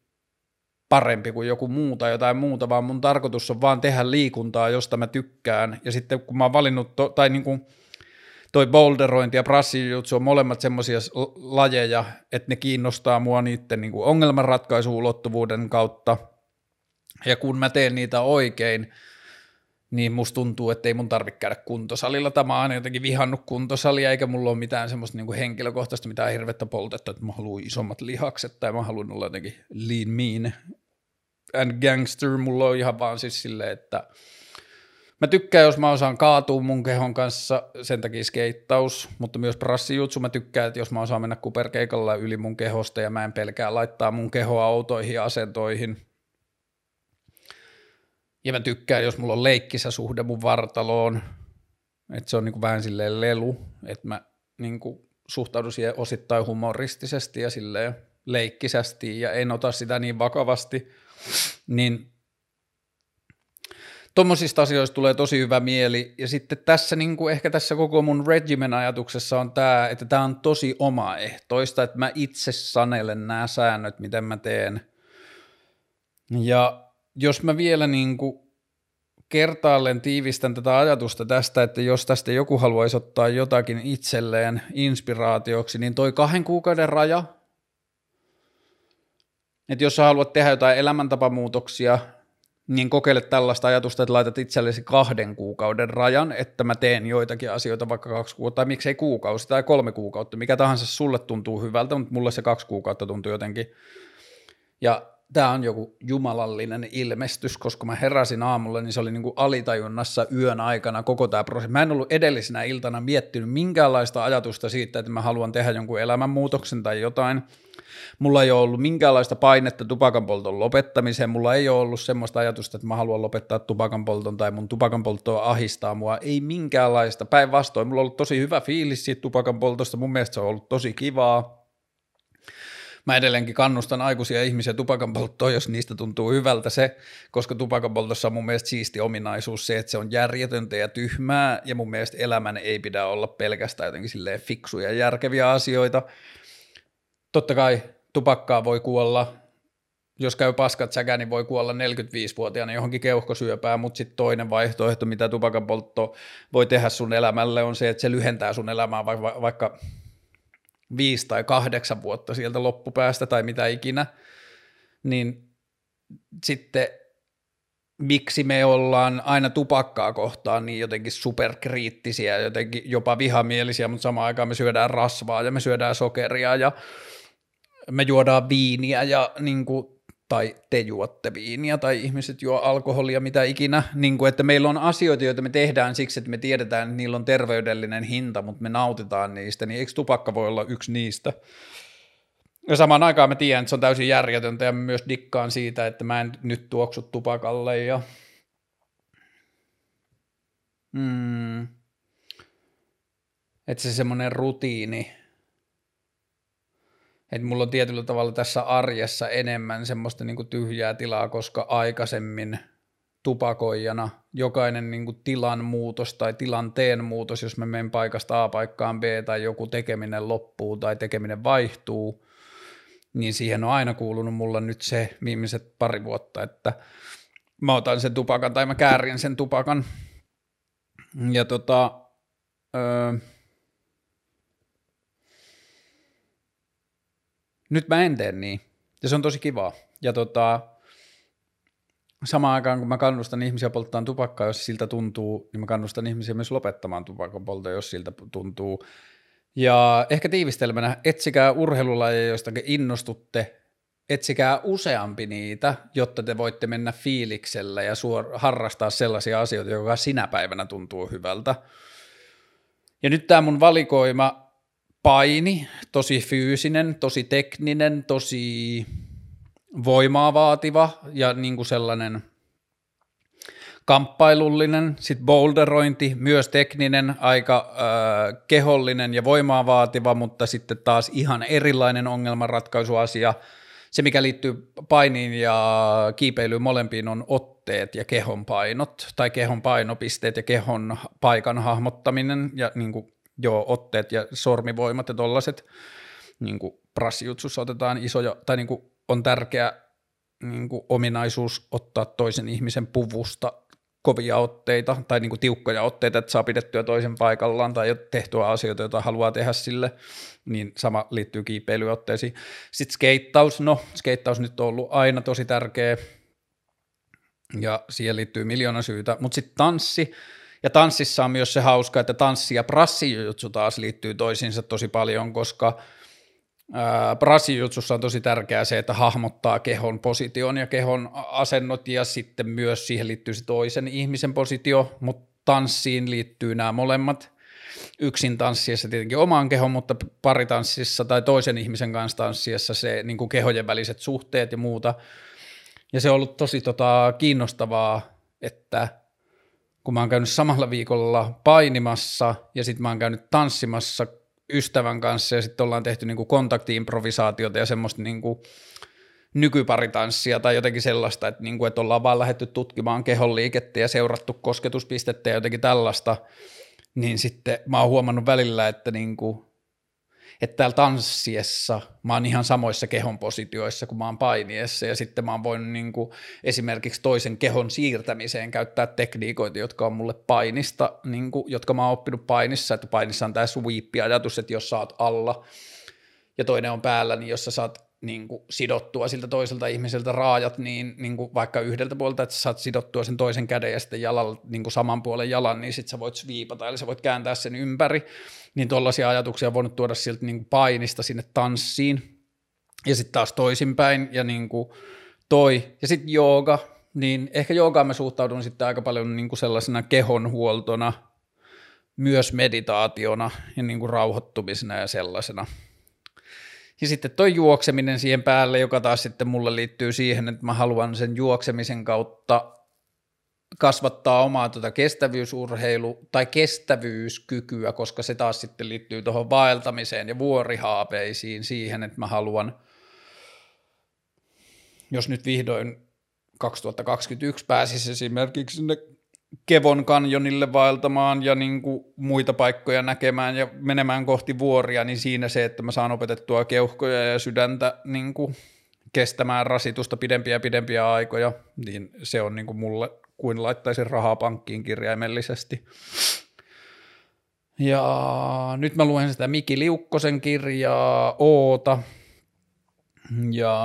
parempi kuin joku muu tai jotain muuta, vaan mun tarkoitus on vaan tehdä liikuntaa, josta mä tykkään. Ja sitten kun mä oon valinnut, tai niin kuin toi boulderointi ja brassijutsu on molemmat semmoisia lajeja, että ne kiinnostaa mua niiden niin kuin ongelmanratkaisuulottuvuuden kautta. Ja kun mä teen niitä oikein, niin musta tuntuu, että ei mun tarvitse käydä kuntosalilla. Tämä on aina jotenkin vihannut kuntosalia, eikä mulla ole mitään semmoista niinku henkilökohtaista, mitään hirvettä poltetta, että mä haluan isommat lihakset tai mä haluan olla jotenkin lean mean and gangster. Mulla on ihan vaan siis silleen, että mä tykkään, jos mä osaan kaatua mun kehon kanssa, sen takia skeittaus, mutta myös brassijutsu. Mä tykkään, että jos mä osaan mennä kuperkeikalla yli mun kehosta ja mä en pelkää laittaa mun kehoa outoihin ja asentoihin. Ja mä tykkään, jos mulla on leikkisä suhde mun vartaloon, että se on niinku vähän silleen lelu, että mä niinku suhtaudun siihen osittain humoristisesti ja silleen leikkisästi ja en ota sitä niin vakavasti, niin tommosista asioista tulee tosi hyvä mieli. Ja sitten tässä niinku ehkä tässä koko mun regimen-ajatuksessa on tämä, että tämä on tosi omaehtoista, että mä itse sanelen nämä säännöt, miten mä teen. Ja jos mä vielä niin kuin kertaalleen tiivistän tätä ajatusta tästä, että jos tästä joku haluaisi ottaa jotakin itselleen inspiraatioksi, niin toi 2 kuukauden raja, että jos sä haluat tehdä jotain elämäntapamuutoksia, niin kokeile tällaista ajatusta, että laitat itsellesi 2 kuukauden rajan, että mä teen joitakin asioita vaikka 2 kuukautta, tai miksei kuukausi tai 3 kuukautta, mikä tahansa sulle tuntuu hyvältä, mutta mulle se 2 kuukautta tuntuu jotenkin, ja tämä on joku jumalallinen ilmestys, koska mä heräsin aamulla, niin se oli niin kuin alitajunnassa yön aikana koko tämä prosessi. Mä en ollut edellisenä iltana miettinyt minkäänlaista ajatusta siitä, että mä haluan tehdä jonkun elämänmuutoksen tai jotain. Mulla ei ole ollut minkäänlaista painetta tupakanpolton lopettamiseen. Mulla ei ole ollut semmoista ajatusta, että mä haluan lopettaa tupakanpolton tai mun tupakanpolttoa ahistaa mua. Ei minkäänlaista. Päinvastoin, mulla on ollut tosi hyvä fiilis siitä tupakanpoltosta. Mun mielestä se on ollut tosi kivaa. Mä edelleenkin kannustan aikuisia ihmisiä tupakanpolttoon, jos niistä tuntuu hyvältä se, koska tupakanpoltossa on mun mielestä siisti ominaisuus se, että se on järjetöntä ja tyhmää, ja mun mielestä elämän ei pidä olla pelkästään jotenkin silleen fiksuja ja järkeviä asioita. Totta kai tupakkaa voi kuolla, jos käy paskat säkä, niin voi kuolla 45-vuotiaana johonkin keuhkosyöpään, mutta sitten toinen vaihtoehto, mitä tupakanpoltto voi tehdä sun elämälle, on se, että se lyhentää sun elämää vaikka 5 tai 8 vuotta sieltä loppupäästä tai mitä ikinä, niin sitten miksi me ollaan aina tupakkaa kohtaan niin jotenkin superkriittisiä, jotenkin jopa vihamielisiä, mutta samaan aikaan me syödään rasvaa ja me syödään sokeria ja me juodaan viiniä ja niin kuin, tai te juotte viiniä tai ihmiset juo alkoholia, mitä ikinä, niin kuin, että meillä on asioita, joita me tehdään siksi, että me tiedetään, että niillä on terveydellinen hinta, mutta me nautitaan niistä, niin eikö tupakka voi olla yksi niistä? Ja samaan aikaan mä tiedän, että se on täysin järjetöntä ja myös dikkaan siitä, että mä en nyt tuoksu tupakalle ja että se semmoinen rutiini, että mulla on tietyllä tavalla tässä arjessa enemmän semmoista niinku tyhjää tilaa, koska aikaisemmin tupakoijana jokainen niinku tilan muutos tai tilanteen muutos, jos mä menen paikasta A paikkaan B tai joku tekeminen loppuu tai tekeminen vaihtuu, niin siihen on aina kuulunut mulla nyt se viimeiset pari vuotta, että mä otan sen tupakan tai mä käärin sen tupakan. Ja nyt mä en tee niin, ja se on tosi kivaa. Ja samaan aikaan, kun mä kannustan ihmisiä polttamaan tupakkaa, jos siltä tuntuu, niin mä kannustan ihmisiä myös lopettamaan tupakan polttoa, jos siltä tuntuu. Ja ehkä tiivistelmänä, etsikää urheilulajeja, joista innostutte, etsikää useampi niitä, jotta te voitte mennä fiiliksellä ja harrastaa sellaisia asioita, joka sinä päivänä tuntuu hyvältä. Ja nyt tämä mun valikoima paini, tosi fyysinen, tosi tekninen, tosi voimaa vaativa ja niin kuin sellainen kamppailullinen, sitten boulderointi, myös tekninen, aika kehollinen ja voimaa vaativa, mutta sitten taas ihan erilainen ongelmanratkaisuasia. Se, mikä liittyy painiin ja kiipeilyyn molempiin, on otteet ja kehon painot, tai kehon painopisteet ja kehon paikan hahmottaminen, ja niin kuin, otteet ja sormivoimat ja tollaiset, niin kuin brassijutsussa otetaan isoja, tai niin kuin on tärkeä niin kuin ominaisuus ottaa toisen ihmisen puvusta kovia otteita tai niin kuin tiukkoja otteita, että saa pidettyä toisen paikallaan tai tehtyä asioita, joita haluaa tehdä sille, niin sama liittyy kiipeilyotteisiin. Sitten skeittaus, skeittaus nyt on ollut aina tosi tärkeä ja siihen liittyy miljoona syytä, mutta sitten tanssi, ja tanssissa on myös se hauska, että tanssi ja brassijutsu taas liittyy toisiinsa tosi paljon, koska brassijutsussa on tosi tärkeää se, että hahmottaa kehon position ja kehon asennot ja sitten myös siihen liittyy se toisen ihmisen positio, mutta tanssiin liittyy nämä molemmat. Yksin tanssiessa tietenkin omaan kehon, mutta paritanssissa tai toisen ihmisen kanssa tanssiessa se niin kuin kehojen väliset suhteet ja muuta. Ja se on ollut tosi kiinnostavaa, että kun mä oon käynyt samalla viikolla painimassa ja sitten mä oon käynyt tanssimassa ystävän kanssa ja sitten ollaan tehty niinku kontakti-improvisaatiota ja semmoista niinku nykyparitanssia tai jotenkin sellaista, että niinku, et ollaan vaan lähdetty tutkimaan kehon liikettä ja seurattu kosketuspistettä ja jotenkin tällaista, niin sitten mä oon huomannut välillä, että niinku, että täällä tanssiessa mä oon ihan samoissa kehon positioissa, kun mä oon painiessa, ja sitten mä oon voinut niinku esimerkiksi toisen kehon siirtämiseen käyttää tekniikoita, jotka on mulle painista, niinku, jotka mä oon oppinut painissa, että painissa on tää sweep-ajatus, että jos sä oot alla ja toinen on päällä, niin jos sä saat niinku sidottua siltä toiselta ihmiseltä raajat, niin niinku vaikka yhdeltä puolelta, että sä saat sidottua sen toisen käden ja sitten jalalla, niinku saman puolen jalan, niin sit sä voit sweepata, eli sä voit kääntää sen ympäri, niin tollaisia ajatuksia on voinut tuoda siltä niin kuin painista sinne tanssiin, ja sitten taas toisinpäin, ja niin kuin toi, ja sitten jooga, niin ehkä joogaan mä suhtaudun sitten aika paljon niin kuin sellaisena kehonhuoltona, myös meditaationa, ja niin kuin rauhoittumisena ja sellaisena. Ja sitten toi juokseminen siihen päälle, joka taas sitten mulle liittyy siihen, että mä haluan sen juoksemisen kautta kasvattaa omaa kestävyysurheilu- tai kestävyyskykyä, koska se taas sitten liittyy tuohon vaeltamiseen ja vuorihaapeisiin siihen, että mä haluan, jos nyt vihdoin 2021 pääsisi esimerkiksi sinne Kevon kanjonille vaeltamaan ja niin kuin muita paikkoja näkemään ja menemään kohti vuoria, niin siinä se, että mä saan opetettua keuhkoja ja sydäntä niin kuin kestämään rasitusta pidempiä aikoja, niin se on niin kuin mulle kuin laittaisin rahaa pankkiin kirjaimellisesti. Ja nyt mä luen sitä Miki Liukkosen kirjaa Oota. Ja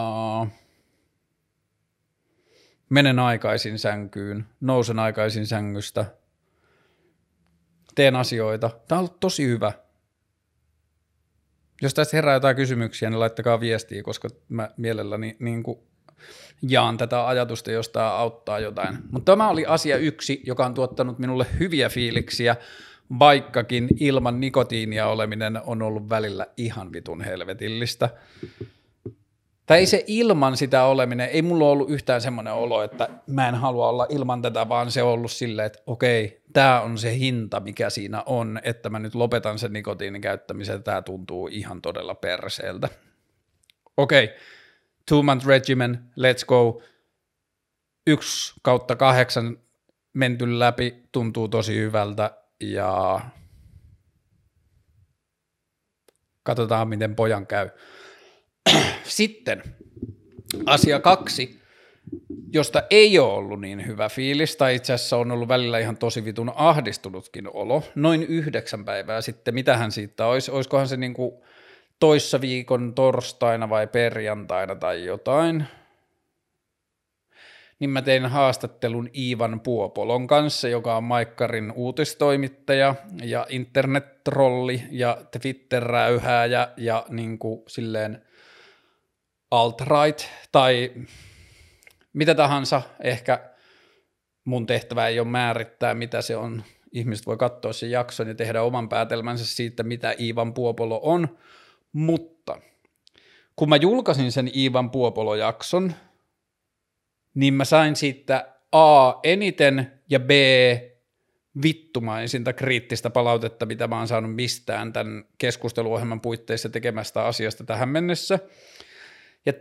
menen aikaisin sänkyyn, nousen aikaisin sängystä, teen asioita. Tämä on ollut tosi hyvä. Jos tästä herää jotain kysymyksiä, niin laittakaa viestiä, koska mä mielelläni niin kuin jaan tätä ajatusta, jos tämä auttaa jotain. Mutta tämä oli asia yksi, joka on tuottanut minulle hyviä fiiliksiä, vaikkakin ilman nikotiinia oleminen on ollut välillä ihan vitun helvetillistä. Tai ei se ilman sitä oleminen, ei mulla ollut yhtään semmoinen olo, että mä en halua olla ilman tätä, vaan se on ollut silleen, että okei, tää on se hinta, mikä siinä on, että mä nyt lopetan sen nikotiinin käyttämisen, tää tuntuu ihan todella perseeltä. Okei, 2-month regimen, let's go, 1/8 menty läpi, tuntuu tosi hyvältä ja katsotaan miten pojan käy. Sitten asia 2, josta ei ole ollut niin hyvä fiilis, tai itse asiassa on ollut välillä ihan tosi vitun ahdistunutkin olo, noin 9 päivää sitten, mitähän siitä olisi, olisikohan se niin kuin toissa viikon torstaina vai perjantaina tai jotain, niin mä tein haastattelun Ivan Puopolon kanssa, joka on Maikkarin uutistoimittaja ja internettrolli ja Twitter-räyhääjä ja niin kuin silleen alt-right tai mitä tahansa, ehkä mun tehtävä ei ole määrittää, mitä se on. Ihmiset voi katsoa sen jakson ja tehdä oman päätelmänsä siitä, mitä Ivan Puopolo on, mutta kun mä julkaisin sen Ivan Puopolo-jakson, niin mä sain siitä A, eniten ja B, vittumaisinta kriittistä palautetta, mitä mä oon saanut mistään tämän keskusteluohjelman puitteissa tekemästä asiasta tähän mennessä. Ja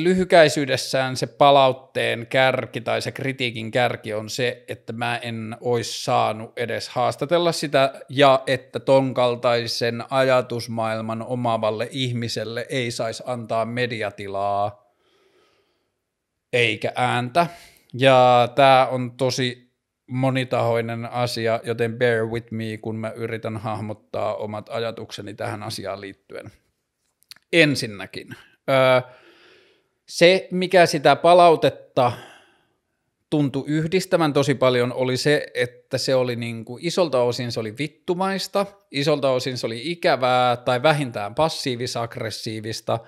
lyhykäisyydessään se palautteen kärki tai se kritiikin kärki on se, että mä en olisi saanut edes haastatella sitä ja että ton kaltaisen ajatusmaailman omaavalle ihmiselle ei saisi antaa mediatilaa eikä ääntä. Ja tää on tosi monitahoinen asia, joten bear with me, kun mä yritän hahmottaa omat ajatukseni tähän asiaan liittyen. Ensinnäkin. Se, mikä sitä palautetta tuntui yhdistävän tosi paljon, oli se, että se oli niin kuin, isolta osin se oli vittumaista, isolta osin se oli ikävää tai vähintään passiivis-aggressiivista,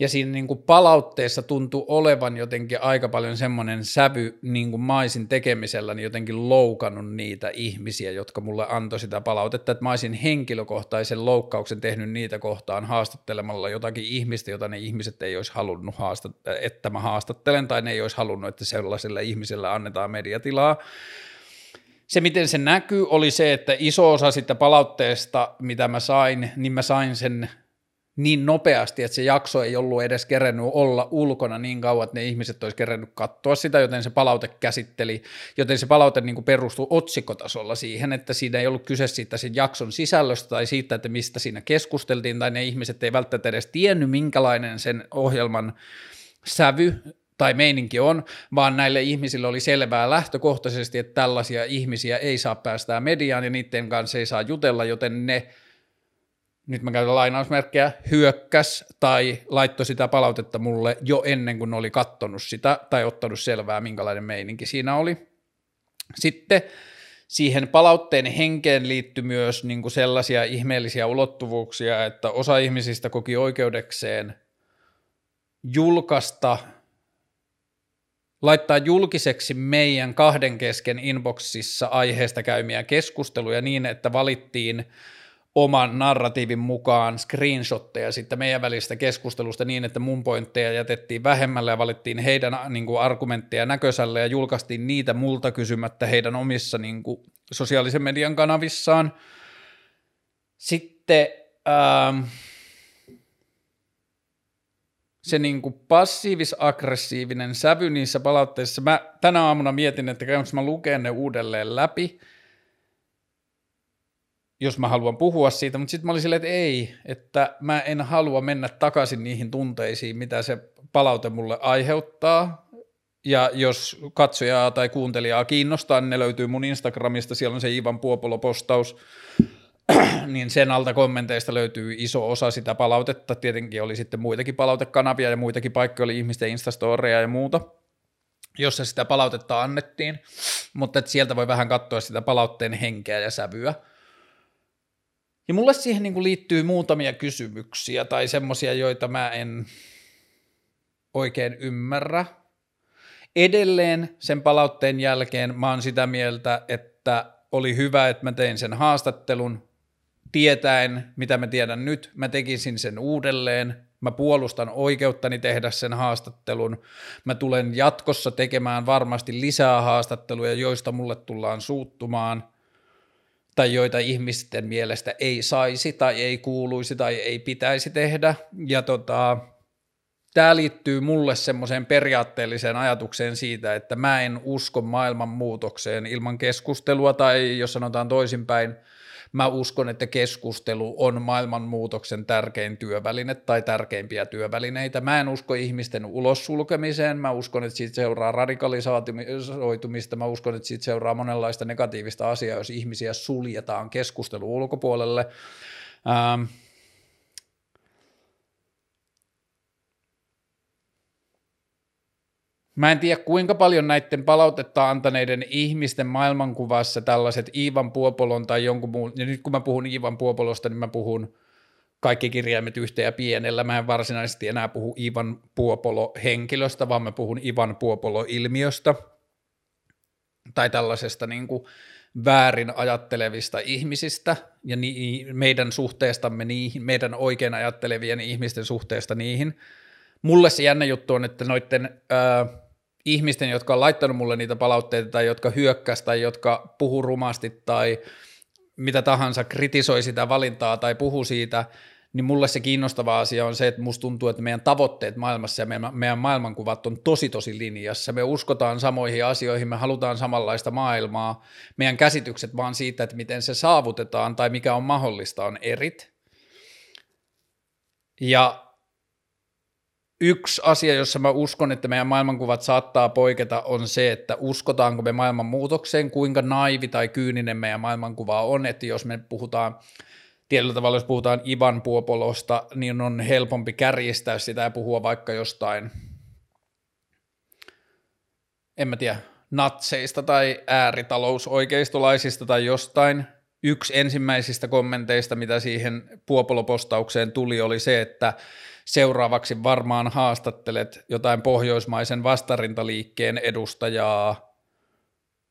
ja siinä niin kuin palautteessa tuntui olevan jotenkin aika paljon semmoinen sävy, niin kuin mä olisin tekemisellä jotenkin loukannut niitä ihmisiä, jotka mulle antoi sitä palautetta, että mä olisin henkilökohtaisen loukkauksen tehnyt niitä kohtaan haastattelemalla jotakin ihmistä, jota ne ihmiset ei olisi halunnut että mä haastattelen, tai ne ei olisi halunnut, että sellaiselle ihmiselle annetaan mediatilaa. Se, miten se näkyy, oli se, että iso osa sitä palautteesta, mitä mä sain, niin mä sain sen niin nopeasti, että se jakso ei ollut edes kerennyt olla ulkona niin kauan, että ne ihmiset olisi kerennyt katsoa sitä, joten se palaute käsitteli, joten se palaute niin kuin perustui otsikkotasolla siihen, että siinä ei ollut kyse siitä sen jakson sisällöstä tai siitä, että mistä siinä keskusteltiin, tai ne ihmiset ei välttämättä edes tiennyt, minkälainen sen ohjelman sävy tai meininki on, vaan näille ihmisille oli selvää lähtökohtaisesti, että tällaisia ihmisiä ei saa päästää mediaan ja niiden kanssa ei saa jutella, joten ne nyt mä käytän lainausmerkkejä, hyökkäs tai laittoi sitä palautetta mulle jo ennen kuin oli kattonut sitä tai ottanut selvää, minkälainen meininki siinä oli. Sitten siihen palautteen henkeen liittyi myös niin kuin sellaisia ihmeellisiä ulottuvuuksia, että osa ihmisistä koki oikeudekseen laittaa julkiseksi meidän kahden kesken inboxissa aiheesta käymiä keskusteluja niin, että valittiin oman narratiivin mukaan screenshotteja sitten meidän välistä keskustelusta niin, että mun pointteja jätettiin vähemmälle ja valittiin heidän niin kuin, argumentteja näkösälle ja julkaistiin niitä multa kysymättä heidän omissa niin kuin, sosiaalisen median kanavissaan. Sitten se niin kuin, passiivis-aggressiivinen sävy niissä palautteissa. Mä tänä aamuna mietin, että käynks mä lukeen ne uudelleen läpi, jos mä haluan puhua siitä, mutta sitten mä olin silleen, että ei, että mä en halua mennä takaisin niihin tunteisiin, mitä se palaute mulle aiheuttaa, ja jos katsojaa tai kuuntelijaa kiinnostaa, niin ne löytyy mun Instagramista, siellä on se Ivan Puopolo-postaus, niin sen alta kommenteista löytyy iso osa sitä palautetta, tietenkin oli sitten muitakin palautekanavia ja muitakin paikkoja, oli ihmisten instastoreja ja muuta, jossa sitä palautetta annettiin, mutta sieltä voi vähän katsoa sitä palautteen henkeä ja sävyä. Ja mulle siihen niin kuin liittyy muutamia kysymyksiä tai semmoisia, joita mä en oikein ymmärrä. Edelleen sen palautteen jälkeen mä oon sitä mieltä, että oli hyvä, että mä tein sen haastattelun tietäen, mitä mä tiedän nyt. Mä tekisin sen uudelleen. Mä puolustan oikeuttani tehdä sen haastattelun. Mä tulen jatkossa tekemään varmasti lisää haastatteluja, joista mulle tullaan suuttumaan tai joita ihmisten mielestä ei saisi tai ei kuuluisi tai ei pitäisi tehdä. Ja tämä liittyy mulle semmoiseen periaatteelliseen ajatukseen siitä, että mä en usko maailmanmuutokseen ilman keskustelua tai jos sanotaan toisinpäin, mä uskon, että keskustelu on maailmanmuutoksen tärkein työväline tai tärkeimpiä työvälineitä. Mä en usko ihmisten ulossulkemiseen, mä uskon, että siitä seuraa radikalisoitumista, mä uskon, että siitä seuraa monenlaista negatiivista asiaa, jos ihmisiä suljetaan keskustelun ulkopuolelle. Mä en tiedä, kuinka paljon näiden palautetta antaneiden ihmisten maailmankuvassa tällaiset Ivan Puopolon tai jonkun muun, ja nyt kun mä puhun Ivan Puopolosta, niin mä puhun kaikki kirjaimet yhteen ja pienellä. Mä en varsinaisesti enää puhu Ivan Puopolo-henkilöstä, vaan mä puhun Ivan Puopolo-ilmiöstä tai tällaisesta niin kuin väärin ajattelevista ihmisistä ja meidän suhteestamme niihin, meidän oikein ajattelevien ihmisten suhteesta niihin. Mulle se jännä juttu on, että noiden ihmisten, jotka on laittanut mulle niitä palautteita tai jotka hyökkäs tai jotka puhuu rumasti tai mitä tahansa, kritisoi sitä valintaa tai puhuu siitä, niin mulle se kiinnostava asia on se, että musta tuntuu, että meidän tavoitteet maailmassa ja meidän maailmankuvat on tosi linjassa. Me uskotaan samoihin asioihin, me halutaan samanlaista maailmaa. Meidän käsitykset vaan siitä, että miten se saavutetaan tai mikä on mahdollista on erit. Ja yksi asia, jossa mä uskon, että meidän maailmankuvat saattaa poiketa, on se, että uskotaanko me maailmanmuutokseen, kuinka naivi tai kyyninen meidän maailmankuva on, että jos me puhutaan, tietyllä tavalla jos puhutaan Ivan Puopolosta, niin on helpompi kärjistää sitä ja puhua vaikka jostain, en mä tiedä, natseista tai ääritalousoikeistolaisista tai jostain. Yksi ensimmäisistä kommenteista, mitä siihen Puopolo-postaukseen tuli, oli se, että seuraavaksi varmaan haastattelet jotain pohjoismaisen vastarintaliikkeen edustajaa.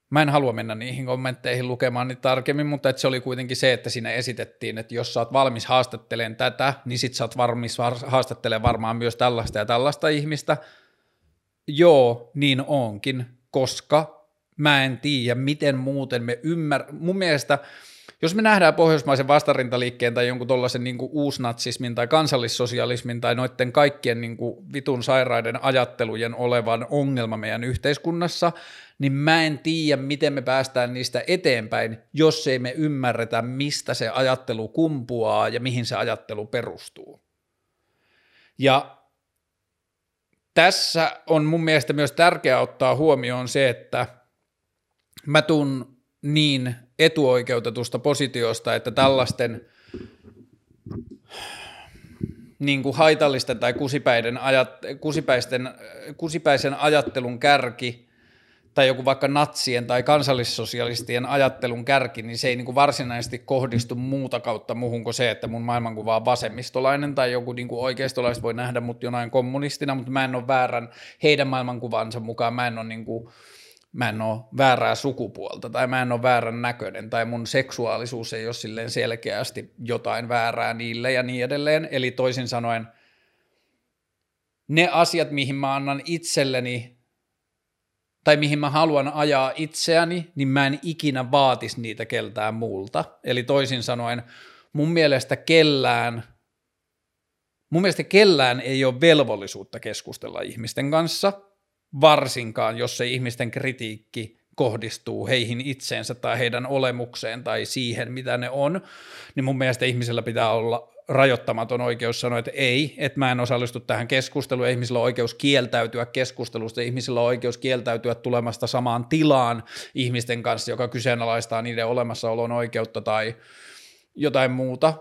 Mä en halua mennä niihin kommentteihin lukemaan niitä tarkemmin, mutta se oli kuitenkin se, että siinä esitettiin, että jos sä oot valmis haastattelemaan tätä, niin sit sä oot valmis haastattelemaan varmaan myös tällaista ja tällaista ihmistä. Joo, niin onkin, koska mä en tiedä, miten muuten me mun mielestä. Jos me nähdään pohjoismaisen vastarintaliikkeen tai jonkun tollaisen niin kuin uusnatsismin tai kansallissosialismin tai noiden kaikkien niin kuin vitun sairaiden ajattelujen olevan ongelma meidän yhteiskunnassa, niin mä en tiedä, miten me päästään niistä eteenpäin, jos ei me ymmärretä, mistä se ajattelu kumpuaa ja mihin se ajattelu perustuu. Ja tässä on mun mielestä myös tärkeää ottaa huomioon se, että mä tuun niin etuoikeutetusta positiosta, että tällaisten niin kuin haitallisten tai kusipäisen ajattelun kärki tai joku vaikka natsien tai kansallissosialistien ajattelun kärki, niin se ei niin kuin varsinaisesti kohdistu muuta kautta muuhun kuin se, että mun maailmankuva on vasemmistolainen tai joku niin kuin oikeistolaiset voi nähdä mut jonain kommunistina, mutta mä en ole väärän heidän maailmankuvansa mukaan, mä en ole väärää sukupuolta tai mä en ole väärän näköinen tai mun seksuaalisuus ei ole silleen selkeästi jotain väärää niille ja niin edelleen. Eli toisin sanoen ne asiat, mihin mä annan itselleni tai mihin mä haluan ajaa itseäni, niin mä en ikinä vaatisi niitä keltään muulta. Eli toisin sanoen mun mielestä kellään ei ole velvollisuutta keskustella ihmisten kanssa. Varsinkaan, jos se ihmisten kritiikki kohdistuu heihin itseensä tai heidän olemukseen tai siihen, mitä ne on, niin mun mielestä ihmisellä pitää olla rajoittamaton oikeus sanoa, että ei, että mä en osallistu tähän keskusteluun, ihmisillä on oikeus kieltäytyä keskustelusta, ihmisillä on oikeus kieltäytyä tulemasta samaan tilaan ihmisten kanssa, joka kyseenalaistaa niiden olemassaolon oikeutta tai jotain muuta,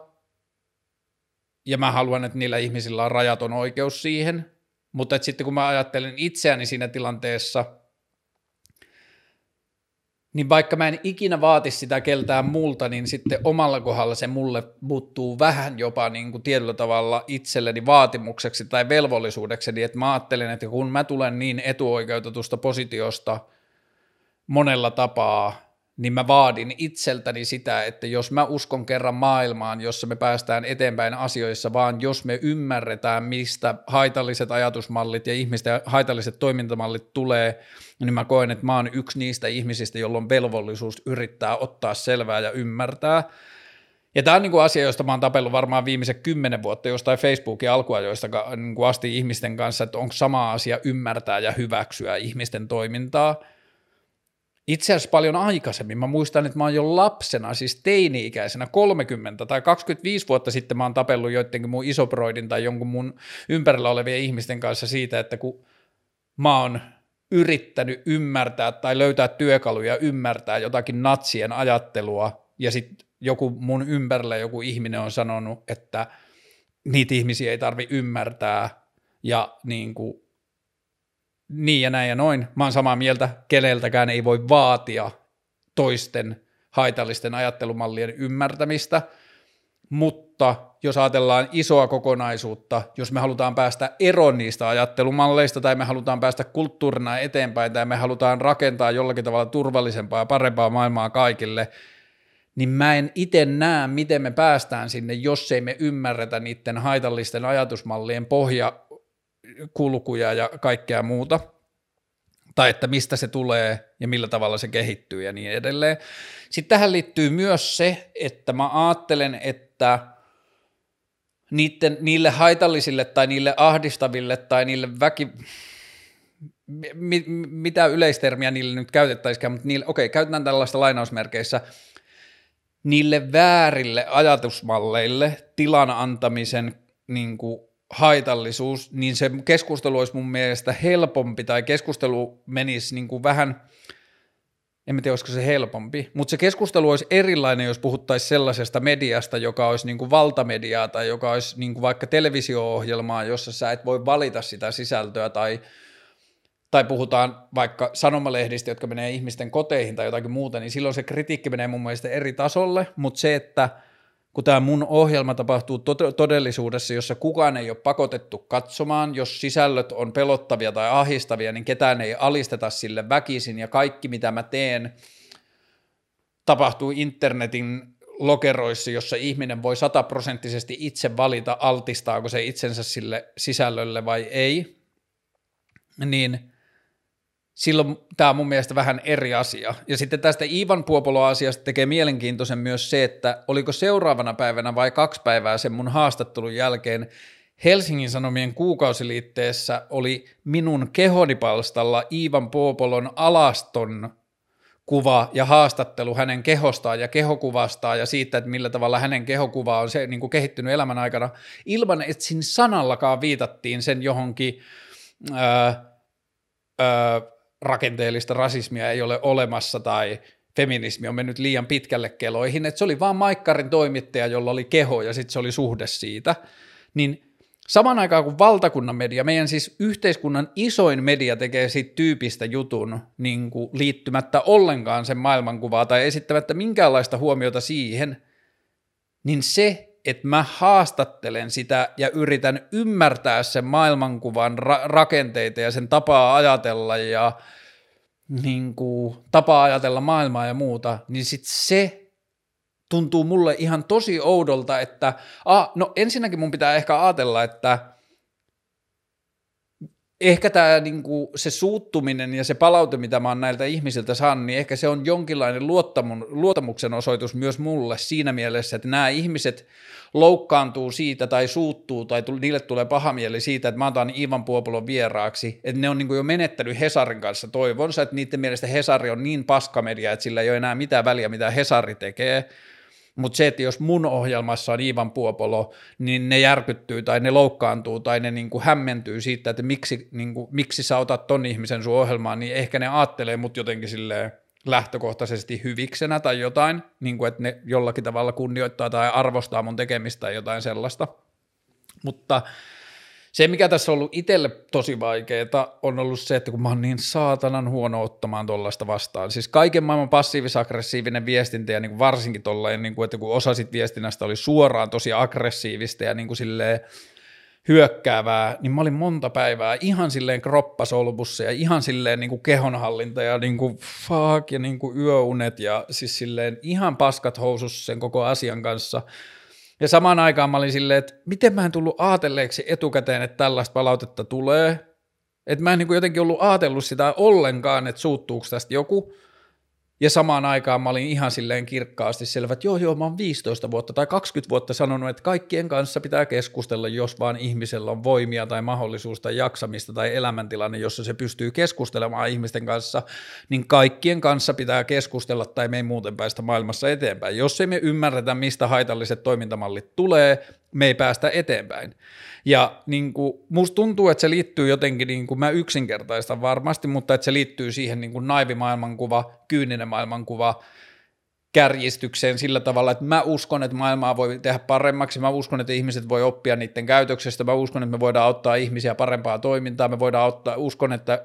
ja mä haluan, että niillä ihmisillä on rajaton oikeus siihen. Mutta sitten kun mä ajattelen itseäni siinä tilanteessa, niin vaikka mä en ikinä vaatisi sitä keltään multa, niin sitten omalla kohdalla se mulle muuttuu vähän jopa niin kuin tietyllä tavalla itselleni vaatimukseksi tai velvollisuudekseni, että mä ajattelen, että kun mä tulen niin etuoikeutetusta positiosta monella tapaa, niin mä vaadin itseltäni sitä, että jos mä uskon kerran maailmaan, jossa me päästään eteenpäin asioissa, vaan jos me ymmärretään, mistä haitalliset ajatusmallit ja ihmisten haitalliset toimintamallit tulee, niin mä koen, että mä oon yksi niistä ihmisistä, jolla on velvollisuus yrittää ottaa selvää ja ymmärtää. Ja tämä on niin kuin asia, josta mä oon tapellut varmaan viimeiset 10 vuotta jostain Facebookin alkuajoista niin asti ihmisten kanssa, että onko sama asia ymmärtää ja hyväksyä ihmisten toimintaa. Itse asiassa paljon aikaisemmin. Mä muistan, että mä oon jo lapsena, siis teini-ikäisenä, 30 tai 25 vuotta sitten mä oon tapellut joidenkin mun isoproidin tai jonkun mun ympärillä olevien ihmisten kanssa siitä, että kun mä oon yrittänyt ymmärtää tai löytää työkaluja, ymmärtää jotakin natsien ajattelua ja sitten joku mun ympärillä joku ihminen on sanonut, että niitä ihmisiä ei tarvi ymmärtää ja niin kuin niin ja näin ja noin. Mä oon samaa mieltä, keneltäkään ei voi vaatia toisten haitallisten ajattelumallien ymmärtämistä, mutta jos ajatellaan isoa kokonaisuutta, jos me halutaan päästä eroon niistä ajattelumalleista tai me halutaan päästä kulttuurina eteenpäin tai me halutaan rakentaa jollakin tavalla turvallisempaa ja parempaa maailmaa kaikille, niin mä en itse näe, miten me päästään sinne, jos ei me ymmärretä niiden haitallisten ajatusmallien pohjakulkuja ja kaikkea muuta, tai että mistä se tulee ja millä tavalla se kehittyy ja niin edelleen. Sitten tähän liittyy myös se, että mä ajattelen, että niille haitallisille tai niille ahdistaville tai niille mitä yleistermiä niille nyt käytettäisikään, mutta niille, okei, käytetään tällaista lainausmerkeissä, niille väärille ajatusmalleille tilan antamisen niin kuin haitallisuus, niin se keskustelu olisi mun mielestä helpompi tai keskustelu menisi niin kuin vähän, en tiedä olisiko se helpompi, mutta se keskustelu olisi erilainen, jos puhuttaisiin sellaisesta mediasta, joka olisi niin kuin valtamediaa tai joka olisi niin kuin vaikka televisio-ohjelmaa, jossa sä et voi valita sitä sisältöä tai puhutaan vaikka sanomalehdistä, jotka menee ihmisten koteihin tai jotakin muuta, niin silloin se kritiikki menee mun mielestä eri tasolle, mutta se, että kun tämä mun ohjelma tapahtuu todellisuudessa, jossa kukaan ei ole pakotettu katsomaan, jos sisällöt on pelottavia tai ahdistavia, niin ketään ei alisteta sille väkisin ja kaikki mitä mä teen tapahtuu internetin lokeroissa, jossa ihminen voi 100% itse valita, altistaako se itsensä sille sisällölle vai ei, niin silloin tämä on mun mielestä vähän eri asia. Ja sitten tästä Ivan Puopolo-asiasta tekee mielenkiintoisen myös se, että oliko seuraavana päivänä vai 2 päivää sen mun haastattelun jälkeen Helsingin Sanomien kuukausiliitteessä oli minun kehonipalstalla Ivan Puopolon alaston kuva ja haastattelu hänen kehostaan ja kehokuvastaan ja siitä, että millä tavalla hänen kehokuva on se, niin kuin kehittynyt elämän aikana, ilman että siinä sanallakaan viitattiin sen johonkin rakenteellista rasismia ei ole olemassa tai feminismi on mennyt liian pitkälle keloihin, että se oli vaan Maikkarin toimittaja, jolla oli keho ja sitten se oli suhde siitä, niin samaan aikaan kun valtakunnan media, meidän siis yhteiskunnan isoin media tekee siitä tyypistä jutun niin kuin liittymättä ollenkaan sen maailmankuvaa tai esittämättä minkäänlaista huomiota siihen, niin se, että mä haastattelen sitä ja yritän ymmärtää sen maailmankuvan rakenteita ja sen tapaa ajatella ja niin kuin, tapaa ajatella maailmaa ja muuta, niin sitten se tuntuu mulle ihan tosi oudolta, että no ensinnäkin mun pitää ehkä ajatella, että ehkä tämä niinku, se suuttuminen ja se palaute, mitä mä oon näiltä ihmisiltä saanut, niin ehkä se on jonkinlainen luottamuksen osoitus myös mulle siinä mielessä, että nämä ihmiset loukkaantuu siitä tai suuttuu tai niille tulee paha mieli siitä, että mä otan Ivan Puopolon vieraaksi, että ne on niinku jo menettänyt Hesarin kanssa toivonsa, että niiden mielestä Hesari on niin paskamedia, että sillä ei ole enää mitään väliä, mitä Hesari tekee. Mutta se, että jos mun ohjelmassa on Ivan Puopolo, niin ne järkyttyy tai ne loukkaantuu tai ne niinku hämmentyy siitä, että miksi sä otat ton ihmisen sun ohjelmaan, niin ehkä ne aattelee mut jotenkin silleen lähtökohtaisesti hyviksenä tai jotain, niinku että ne jollakin tavalla kunnioittaa tai arvostaa mun tekemistä tai jotain sellaista. Mutta Se, mikä tässä on ollut itselle tosi vaikeaa, on ollut se, että kun mä oon niin saatanan huono ottamaan tollaista vastaan. Siis kaiken maailman passiivis-aggressiivinen viestintä ja niin varsinkin tollainen, niin että kun osa sit viestinnästä oli suoraan tosi aggressiivista ja niin kuin silleen hyökkäävää, niin mä olin monta päivää ihan silleen kroppasolpussa ja ihan silleen niin kuin kehonhallinta ja niin kuin fuck ja niin kuin yöunet ja siis silleen ihan paskat housussa sen koko asian kanssa. Ja samaan aikaan mä olin silleen, että miten mä en tullut aatelleeksi etukäteen, että tällaista palautetta tulee. Että mä en niin kuin jotenkin ollut aatellut sitä ollenkaan, että suuttuuko tästä joku. Ja samaan aikaan mä olin ihan silleen kirkkaasti selvä, että joo, mä oon 15 vuotta tai 20 vuotta sanonut, että kaikkien kanssa pitää keskustella, jos vaan ihmisellä on voimia tai mahdollisuus tai jaksamista tai elämäntilanne, jossa se pystyy keskustelemaan ihmisten kanssa, niin kaikkien kanssa pitää keskustella tai me ei muuten päästä maailmassa eteenpäin. Jos ei me ymmärretä, mistä haitalliset toimintamallit tulee, me ei päästä eteenpäin. Ja niin kuin, musta tuntuu, että se liittyy jotenkin, niin kuin mä yksinkertaistan varmasti, mutta että se liittyy siihen niin kuin naivimaailmankuva, kyyninen maailmankuva, kärjistykseen sillä tavalla, että mä uskon, että maailmaa voi tehdä paremmaksi, mä uskon, että ihmiset voi oppia niiden käytöksestä, mä uskon, että me voidaan auttaa ihmisiä parempaa toimintaa, mä uskon, että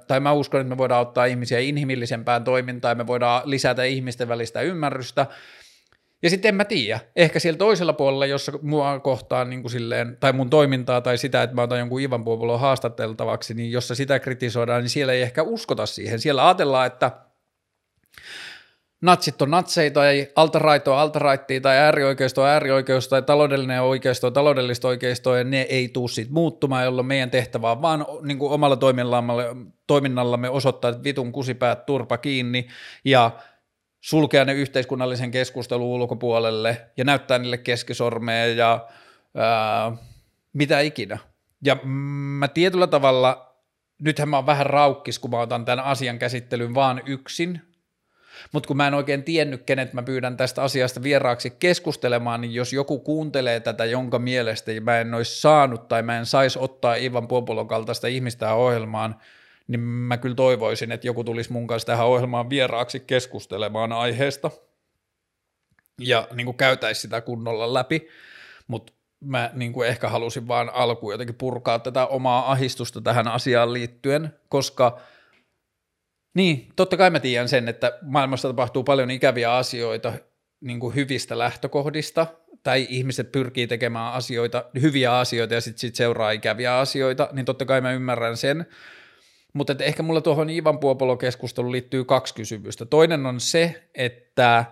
me voidaan auttaa ihmisiä inhimillisempään toimintaan, me voidaan lisätä ihmisten välistä ymmärrystä. Ja sitten en mä tiedä, ehkä siellä toisella puolella, jossa mua kohtaan niin kuin silleen, tai mun toimintaa tai sitä, että mä otan jonkun Ivan Puopolon haastateltavaksi, niin jossa sitä kritisoidaan, niin siellä ei ehkä uskota siihen. Siellä ajatellaan, että natsit on natseja tai alt-right on alt-rightia tai äärioikeisto on äärioikeus tai taloudellinen oikeisto on taloudellista oikeistoa ja ne ei tule siitä muuttumaan, jolloin meidän tehtävä on vaan niin kuin omalla toiminnallamme osoittaa, että vitun kusipäät turpa kiinni ja sulkea ne yhteiskunnallisen keskustelun ulkopuolelle ja näyttää niille keskisormea ja mitä ikinä. Ja mä tietyllä tavalla, nythän mä oon vähän raukkis, kun mä otan tämän asian käsittelyn vaan yksin, mutta kun mä en oikein tiennyt, kenet mä pyydän tästä asiasta vieraaksi keskustelemaan, niin jos joku kuuntelee tätä, jonka mielestä mä en olisi saanut tai mä en saisi ottaa Ivan Puopolon kaltaista ihmistä ohjelmaan, niin mä kyllä toivoisin, että joku tulisi mun kanssa tähän ohjelmaan vieraaksi keskustelemaan aiheesta ja niin kuin käytäisi sitä kunnolla läpi, mutta mä niin kuin ehkä halusin vaan alkuun jotenkin purkaa tätä omaa ahdistusta tähän asiaan liittyen, koska niin, totta kai mä tiedän sen, että maailmassa tapahtuu paljon ikäviä asioita niin kuin hyvistä lähtökohdista, tai ihmiset pyrkii tekemään asioita, hyviä asioita ja sitten seuraa ikäviä asioita, niin totta kai mä ymmärrän sen. Mutta ehkä mulla tuohon Ivan Puopolo-keskusteluun liittyy kaksi kysymystä. Toinen on se, että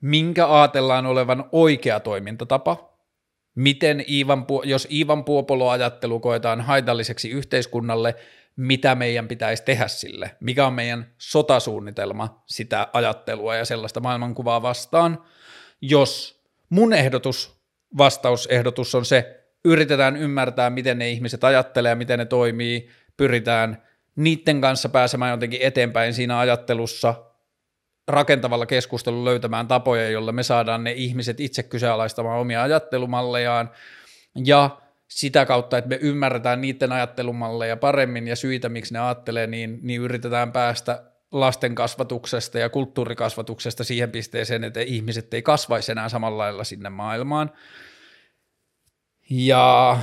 minkä ajatellaan olevan oikea toimintatapa, miten jos Ivan Puopolo-ajattelu koetaan haitalliseksi yhteiskunnalle, mitä meidän pitäisi tehdä sille, mikä on meidän sotasuunnitelma sitä ajattelua ja sellaista maailmankuvaa vastaan, jos mun vastausehdotus on se, yritetään ymmärtää, miten ne ihmiset ajattelee, miten ne toimii, pyritään niiden kanssa pääsemään jotenkin eteenpäin siinä ajattelussa, rakentavalla keskustelulla löytämään tapoja, joilla me saadaan ne ihmiset itse kyseenalaistamaan omia ajattelumallejaan ja sitä kautta, että me ymmärretään niiden ajattelumalleja paremmin ja syitä, miksi ne ajattelee, niin yritetään päästä lasten kasvatuksesta ja kulttuurikasvatuksesta siihen pisteeseen, että ihmiset ei kasvaisi enää samalla lailla sinne maailmaan. Ja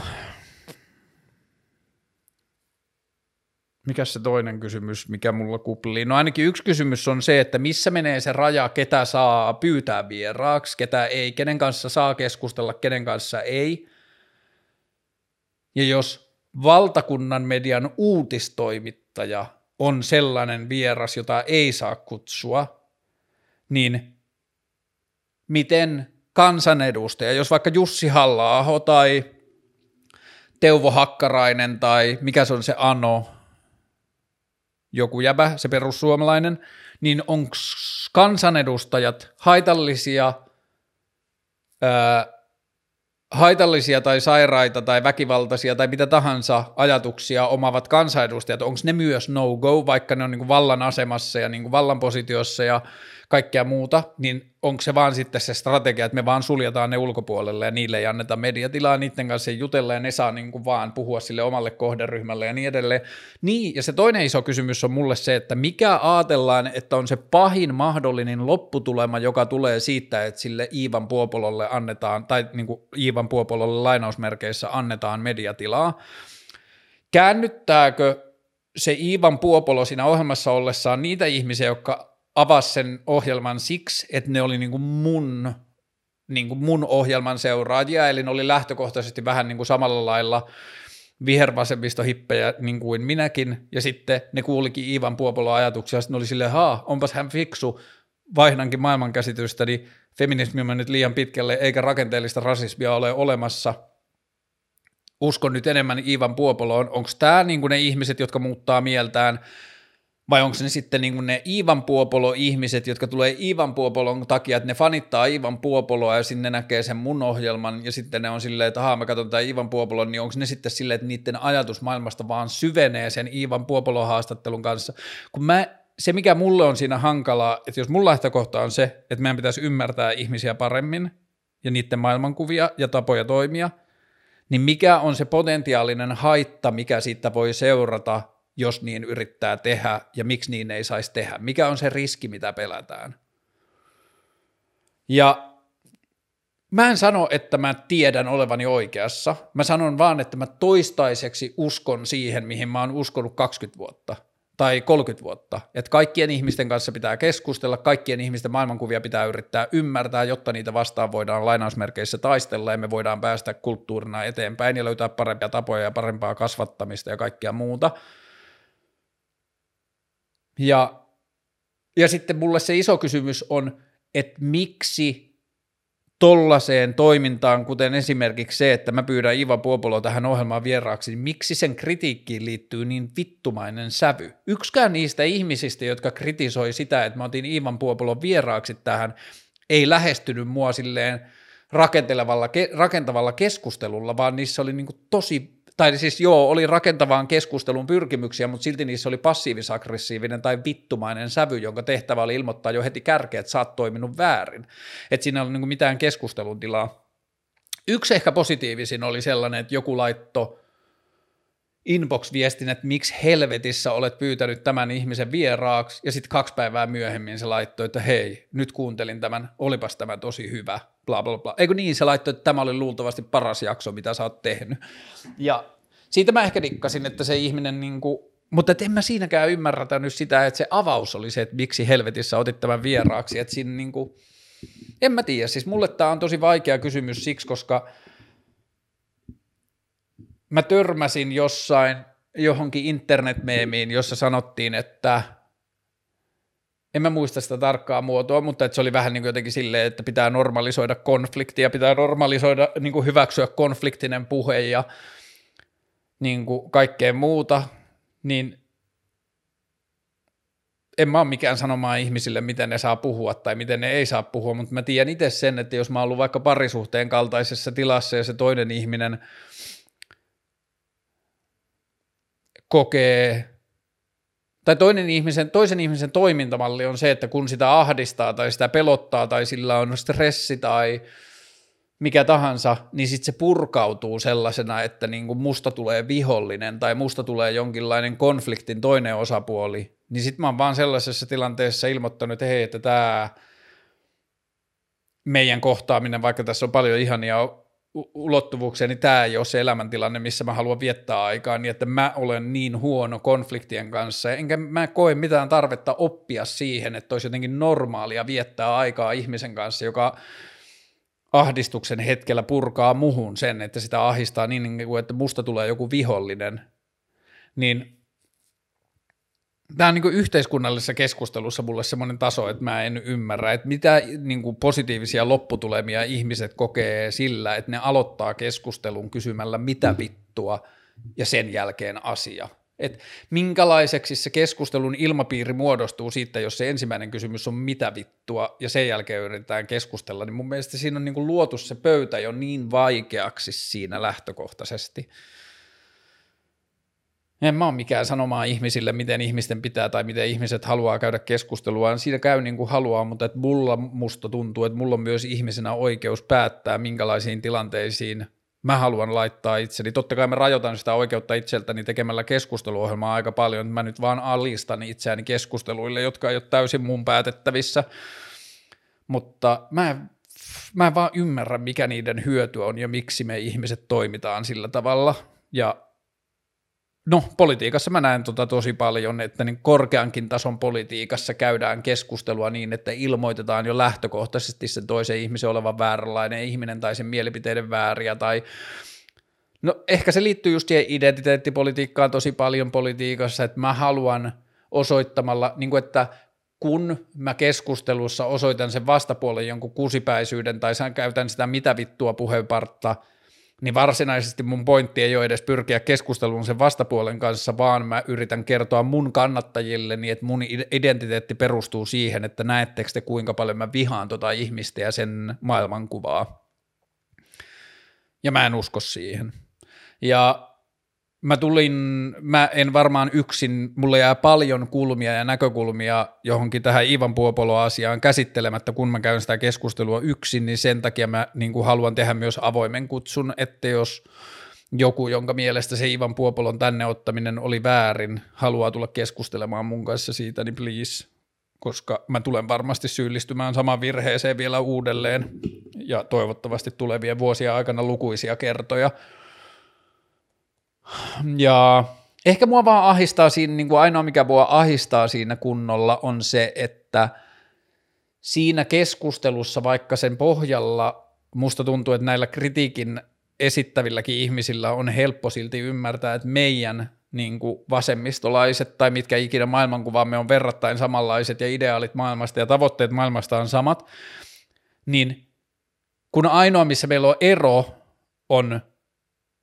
mikäs se toinen kysymys, mikä mulla kuplii? No ainakin yksi kysymys on se, että missä menee se raja, ketä saa pyytää vieraaksi, ketä ei, kenen kanssa saa keskustella, kenen kanssa ei. Ja jos valtakunnan median uutistoimittaja on sellainen vieras, jota ei saa kutsua, niin miten kansanedustaja, jos vaikka Jussi Halla-aho tai Teuvo Hakkarainen tai mikä se on se Ano, joku jäbä, se perussuomalainen, niin onko kansanedustajat haitallisia tai sairaita tai väkivaltaisia tai mitä tahansa ajatuksia omaavat kansanedustajat, onko ne myös no-go, vaikka ne on niin kuin vallan asemassa ja niin kuin vallan positiossa ja kaikkea muuta, niin onko se vaan sitten se strategia, että me vaan suljetaan ne ulkopuolelle ja niille ei anneta mediatilaa, niiden kanssa ei jutella ja ne saa niin kuin vaan puhua sille omalle kohderyhmälle ja niin edelleen. Niin, ja se toinen iso kysymys on mulle se, että mikä ajatellaan, että on se pahin mahdollinen lopputulema, joka tulee siitä, että sille Ivan Puopololle annetaan, tai niin kuin Ivan Puopololle lainausmerkeissä annetaan mediatilaa. Käännyttääkö se Ivan Puopolo siinä ohjelmassa ollessaan niitä ihmisiä, jotka avasi sen ohjelman siksi, että ne oli mun ohjelman seuraajia, eli ne oli lähtökohtaisesti vähän niin kuin samalla lailla vihervasemmistohippejä niin kuin minäkin, ja sitten ne kuulikin Ivan Puopolon ajatuksia, ja sitten ne oli silleen, onpas hän fiksu, vaihdankin maailmankäsitystäni, feminismi on mennyt liian pitkälle, eikä rakenteellista rasismia ole olemassa, uskon nyt enemmän Ivan Puopoloon, onko tämä niin kuin ne ihmiset, jotka muuttaa mieltään, vai onko ne sitten niin kuin ne Ivan Puopolo-ihmiset, jotka tulee Ivan Puopolon takia, että ne fanittaa Ivan Puopoloa ja sinne näkee sen mun ohjelman ja sitten ne on silleen, että mä katson tämän Ivan Puopolon, niin onko ne sitten silleen, että niiden ajatus maailmasta vaan syvenee sen Ivan Puopolon haastattelun kanssa. Se mikä mulle on siinä hankalaa, että jos mun lähtökohta on se, että meidän pitäisi ymmärtää ihmisiä paremmin ja niiden maailmankuvia ja tapoja toimia, niin mikä on se potentiaalinen haitta, mikä siitä voi seurata, jos niin yrittää tehdä, ja miksi niin ei saisi tehdä? Mikä on se riski, mitä pelätään? Ja mä en sano, että mä tiedän olevani oikeassa. Mä sanon vaan, että mä toistaiseksi uskon siihen, mihin mä oon uskonut 20 vuotta tai 30 vuotta. Että kaikkien ihmisten kanssa pitää keskustella, kaikkien ihmisten maailmankuvia pitää yrittää ymmärtää, jotta niitä vastaan voidaan lainausmerkeissä taistella, ja me voidaan päästä kulttuurina eteenpäin ja löytää parempia tapoja ja parempaa kasvattamista ja kaikkea muuta. Ja sitten mulle se iso kysymys on, että miksi tollaiseen toimintaan, kuten esimerkiksi se, että mä pyydän Ivan Puopoloa tähän ohjelmaan vieraaksi, niin miksi sen kritiikkiin liittyy niin vittumainen sävy? Yksikään niistä ihmisistä, jotka kritisoi sitä, että mä otin Ivan Puopolon vieraaksi tähän, ei lähestynyt mua silleen rakentavalla keskustelulla, vaan niissä oli niinku tosi... Tai siis oli rakentavaan keskustelun pyrkimyksiä, mutta silti niissä oli passiivis-aggressiivinen tai vittumainen sävy, jonka tehtävä oli ilmoittaa jo heti kärkeä, että sä oot toiminut väärin. Että siinä ei ollut niin kuin mitään keskustelun tilaa. Yksi ehkä positiivisin oli sellainen, että joku laittoi inbox-viestin, että miksi helvetissä olet pyytänyt tämän ihmisen vieraaksi, ja sitten 2 päivää myöhemmin se laittoi, että hei, nyt kuuntelin tämän, olipas tämä tosi hyvä, bla bla bla. Eikö niin, se laittoi, että tämä oli luultavasti paras jakso, mitä sä oot tehnyt. Ja siitä mä ehkä dikkasin, että se ihminen, mutta en mä siinäkään ymmärtänyt sitä, että se avaus oli se, että miksi helvetissä otit tämän vieraaksi, että siinä en mä tiedä, siis mulle tää on tosi vaikea kysymys siksi, koska mä törmäsin johonkin internetmeemiin, jossa sanottiin, että en mä muista sitä tarkkaa muotoa, mutta että se oli vähän niin kuin jotenkin silleen, että pitää normalisoida konfliktia, pitää normalisoida, niin kuin hyväksyä konfliktinen puhe ja niin kuin kaikkea muuta, niin en mä ole mikään sanomaan ihmisille, miten ne saa puhua tai miten ne ei saa puhua, mutta mä tiedän itse sen, että jos mä oon ollut vaikka parisuhteen kaltaisessa tilassa ja se toinen ihminen kokee, tai toisen ihmisen toimintamalli on se, että kun sitä ahdistaa tai sitä pelottaa tai sillä on stressi tai mikä tahansa, niin sitten se purkautuu sellaisena, että niinku musta tulee vihollinen tai musta tulee jonkinlainen konfliktin toinen osapuoli, niin sitten mä oon vaan sellaisessa tilanteessa ilmoittanut, että hei, että tämä meidän kohtaaminen, vaikka tässä on paljon ihania ulottuvuuksia, niin tämä ei ole se elämäntilanne, missä mä haluan viettää aikaa, niin että mä olen niin huono konfliktien kanssa, enkä mä koe mitään tarvetta oppia siihen, että olisi jotenkin normaalia viettää aikaa ihmisen kanssa, joka ahdistuksen hetkellä purkaa muhun sen, että sitä ahdistaa niin kuin, että musta tulee joku vihollinen, niin tämä on niin kuin yhteiskunnallisessa keskustelussa mulle semmoinen taso, että mä en ymmärrä, että mitä niin kuin positiivisia lopputulemia ihmiset kokee sillä, että ne aloittaa keskustelun kysymällä mitä vittua ja sen jälkeen asia. Että minkälaiseksi se keskustelun ilmapiiri muodostuu siitä, jos se ensimmäinen kysymys on mitä vittua ja sen jälkeen yritetään keskustella, niin mun mielestä siinä on niin kuin luotu se pöytä jo niin vaikeaksi siinä lähtökohtaisesti. En mä ole mikään sanomaan ihmisille, miten ihmisten pitää tai miten ihmiset haluaa käydä keskustelua. Siinä käy niin kuin haluaa, mutta että musta tuntuu, että mulla on myös ihmisenä oikeus päättää, minkälaisiin tilanteisiin mä haluan laittaa itseni. Totta kai mä rajoitan sitä oikeutta itseltäni tekemällä keskusteluohjelmaa aika paljon. Mä nyt vaan alistan itseäni keskusteluille, jotka ei ole täysin mun päätettävissä. Mutta mä en vaan ymmärrä, mikä niiden hyöty on ja miksi me ihmiset toimitaan sillä tavalla. Ja no, politiikassa mä näen tosi paljon, että niin korkeankin tason politiikassa käydään keskustelua niin, että ilmoitetaan jo lähtökohtaisesti sen toisen ihmisen olevan vääränlainen ihminen tai sen mielipiteiden vääriä tai no ehkä se liittyy just siihen identiteettipolitiikkaan tosi paljon politiikassa, että mä haluan osoittamalla, niin kuin että kun mä keskustelussa osoitan sen vastapuolen jonkun kusipäisyyden tai käytän sitä mitä vittua puheenpartta, niin varsinaisesti mun pointti ei ole edes pyrkiä keskusteluun sen vastapuolen kanssa, vaan mä yritän kertoa mun kannattajilleni, että mun identiteetti perustuu siihen, että näettekö te kuinka paljon mä vihaan tota ihmistä ja sen maailmankuvaa. Ja mä en usko siihen. Ja mä en varmaan yksin, mulle jää paljon kulmia ja näkökulmia johonkin tähän Ivan Puopolo-asiaan käsittelemättä, kun mä käyn sitä keskustelua yksin, niin sen takia mä niin kuin haluan tehdä myös avoimen kutsun, että jos joku, jonka mielestä se Ivan Puopolon tänne ottaminen oli väärin, haluaa tulla keskustelemaan mun kanssa siitä, niin please, koska mä tulen varmasti syyllistymään samaan virheeseen vielä uudelleen ja toivottavasti tulevien vuosien aikana lukuisia kertoja. Ja ehkä mua vaan ahistaa siinä, niin kuin ainoa mikä mua ahistaa siinä kunnolla on se, että siinä keskustelussa vaikka sen pohjalla musta tuntuu, että näillä kritiikin esittävilläkin ihmisillä on helppo silti ymmärtää, että meidän niin kuin vasemmistolaiset tai mitkä ikinä maailmankuvaamme on verrattain samanlaiset ja ideaalit maailmasta ja tavoitteet maailmasta on samat, niin kun ainoa missä meillä on ero on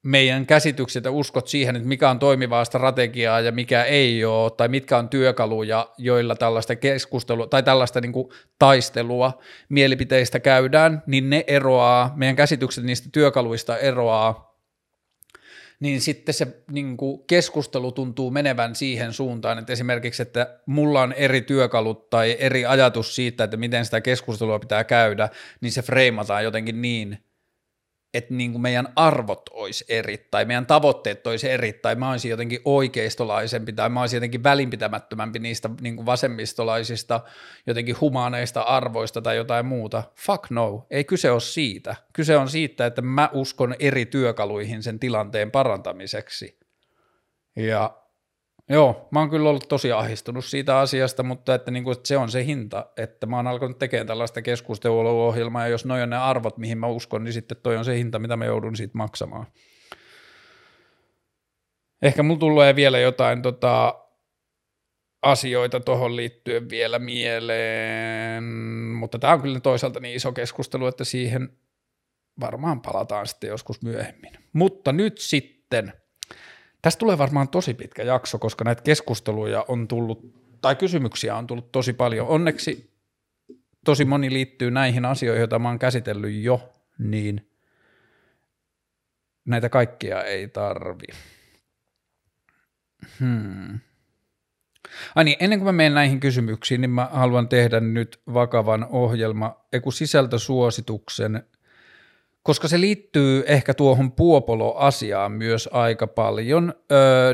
meidän käsitykset ja uskot siihen, että mikä on toimivaa strategiaa ja mikä ei ole, tai mitkä on työkaluja, joilla tällaista keskustelua tai tällaista niin kuin taistelua mielipiteistä käydään, niin ne eroaa, meidän käsitykset niistä työkaluista eroaa, niin sitten se niin kuin keskustelu tuntuu menevän siihen suuntaan, että esimerkiksi, että mulla on eri työkalut tai eri ajatus siitä, että miten sitä keskustelua pitää käydä, niin se freimataan jotenkin niin, että niin kuin meidän arvot olisi eri, tai meidän tavoitteet olisi eri, tai mä olisin jotenkin oikeistolaisempi, tai mä olisin jotenkin välinpitämättömämpi niistä niin kuin vasemmistolaisista, jotenkin humaaneista arvoista tai jotain muuta. Fuck no, ei kyse ole siitä. Kyse on siitä, että mä uskon eri työkaluihin sen tilanteen parantamiseksi. Ja joo, mä oon kyllä ollut tosi ahdistunut siitä asiasta, mutta että, niin kuin, että se on se hinta, että mä oon alkanut tekemään tällaista keskusteluohjelmaa, ja jos noi on ne arvot, mihin mä uskon, niin sitten toi on se hinta, mitä mä joudun siitä maksamaan. Ehkä mulla tulee vielä jotain asioita tohon liittyen vielä mieleen, mutta tää on kyllä toisaalta niin iso keskustelu, että siihen varmaan palataan sitten joskus myöhemmin. Mutta nyt sitten. Tästä tulee varmaan tosi pitkä jakso, koska näitä keskusteluja on tullut, tai kysymyksiä on tullut tosi paljon. Onneksi tosi moni liittyy näihin asioihin, joita mä oon käsitellyt jo, niin näitä kaikkia ei tarvi. Ai niin, ennen kuin mä menen näihin kysymyksiin, niin mä haluan tehdä nyt vakavan sisältösuosituksen, koska se liittyy ehkä tuohon Puopolo-asiaan myös aika paljon.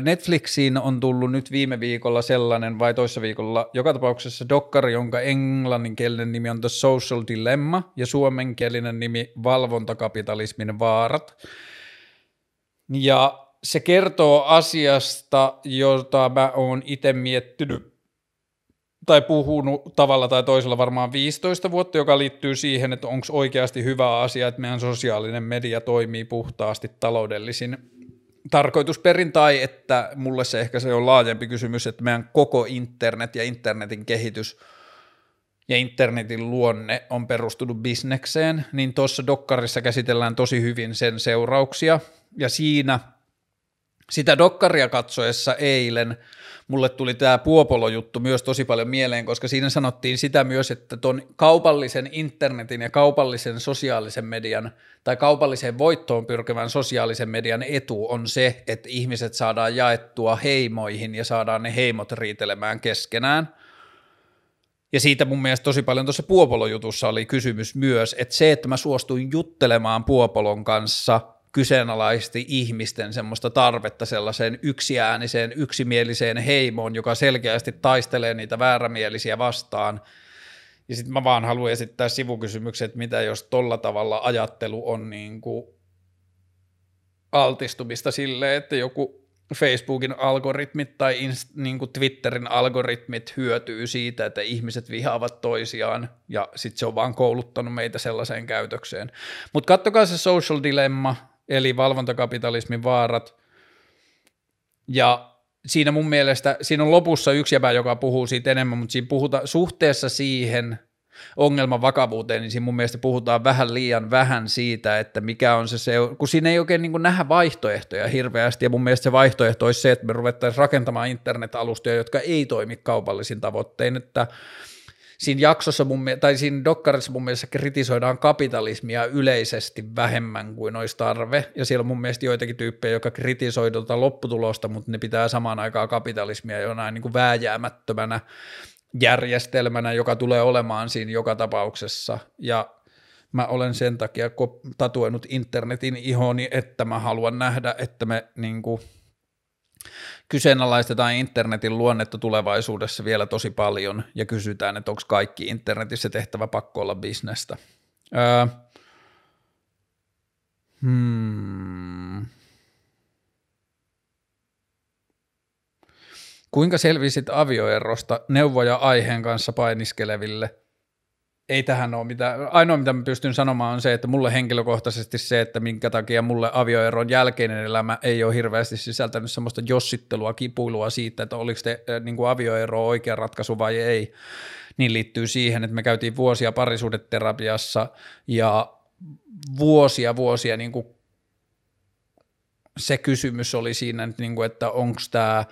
Netflixiin on tullut nyt viime viikolla sellainen, vai toissa viikolla, joka tapauksessa dokkari, jonka englanninkielinen nimi on The Social Dilemma, ja suomenkielinen nimi Valvontakapitalismin vaarat. Ja se kertoo asiasta, jota mä oon itse miettinyt tai puhunut tavalla tai toisella varmaan 15 vuotta, joka liittyy siihen, että onko oikeasti hyvä asia, että meidän sosiaalinen media toimii puhtaasti taloudellisin tarkoitusperin, tai että mulle se ehkä se on laajempi kysymys, että meidän koko internet ja internetin kehitys ja internetin luonne on perustunut bisnekseen, niin tuossa dokkarissa käsitellään tosi hyvin sen seurauksia, ja siinä Sitä dokkaria katsoessa eilen mulle tuli tämä Puopolo-juttu myös tosi paljon mieleen, koska siinä sanottiin sitä myös, että ton kaupallisen internetin ja kaupallisen sosiaalisen median tai kaupalliseen voittoon pyrkivän sosiaalisen median etu on se, että ihmiset saadaan jaettua heimoihin ja saadaan ne heimot riitelemään keskenään. Ja siitä mun mielestä tosi paljon tuossa Puopolo-jutussa oli kysymys myös, että se, että mä suostuin juttelemaan Puopolon kanssa kyseenalaisti ihmisten semmoista tarvetta sellaiseen yksiääniseen, yksimieliseen heimoon, joka selkeästi taistelee niitä väärämielisiä vastaan. Ja sitten mä vaan haluan esittää sivukysymyksen, että mitä jos tolla tavalla ajattelu on niin kuin altistumista sille, että joku Facebookin algoritmit tai niin kuin Twitterin algoritmit hyötyy siitä, että ihmiset vihaavat toisiaan, ja sitten se on vaan kouluttanut meitä sellaiseen käytökseen. Mutta kattokaa se Social Dilemma, eli Valvontakapitalismin vaarat, ja siinä mun mielestä, siinä on lopussa yksi jäbä, joka puhuu siitä enemmän, mutta siinä puhutaan suhteessa siihen ongelman vakavuuteen, niin siinä mun mielestä puhutaan vähän liian vähän siitä, että mikä on se, kun siinä ei oikein niin kuin nähdä vaihtoehtoja hirveästi, ja mun mielestä se vaihtoehto olisi se, että me ruvettaisiin rakentamaan internet-alustoja, jotka ei toimi kaupallisin tavoittein, että siinä jaksossa tai siinä dokkarissa mun mielestä kritisoidaan kapitalismia yleisesti vähemmän kuin olisi tarve, ja siellä on mun mielestä joitakin tyyppejä, jotka kritisoi tuota lopputulosta, mutta ne pitää samaan aikaan kapitalismia jonain niin kuin vääjäämättömänä järjestelmänä, joka tulee olemaan siinä joka tapauksessa, ja mä olen sen takia tatuoinut internetin ihoni, että mä haluan nähdä, että me niinku kyseenalaistetaan internetin luonnetta tulevaisuudessa vielä tosi paljon ja kysytään, että onko kaikki internetissä tehtävä pakko olla bisnestä. Kuinka selvisit avioerosta neuvoja aiheen kanssa painiskeleville? Ei tähän ole mitään. Ainoa, mitä mä pystyn sanomaan, on se, että mulle henkilökohtaisesti se, että minkä takia mulle avioeron jälkeinen elämä ei ole hirveästi sisältänyt semmoista jossittelua, kipuilua siitä, että oliko niin kuin avioero oikea ratkaisu vai ei, niin liittyy siihen, että me käytiin vuosia parisuhdeterapiassa ja vuosia niin kuin se kysymys oli siinä, että onko tämä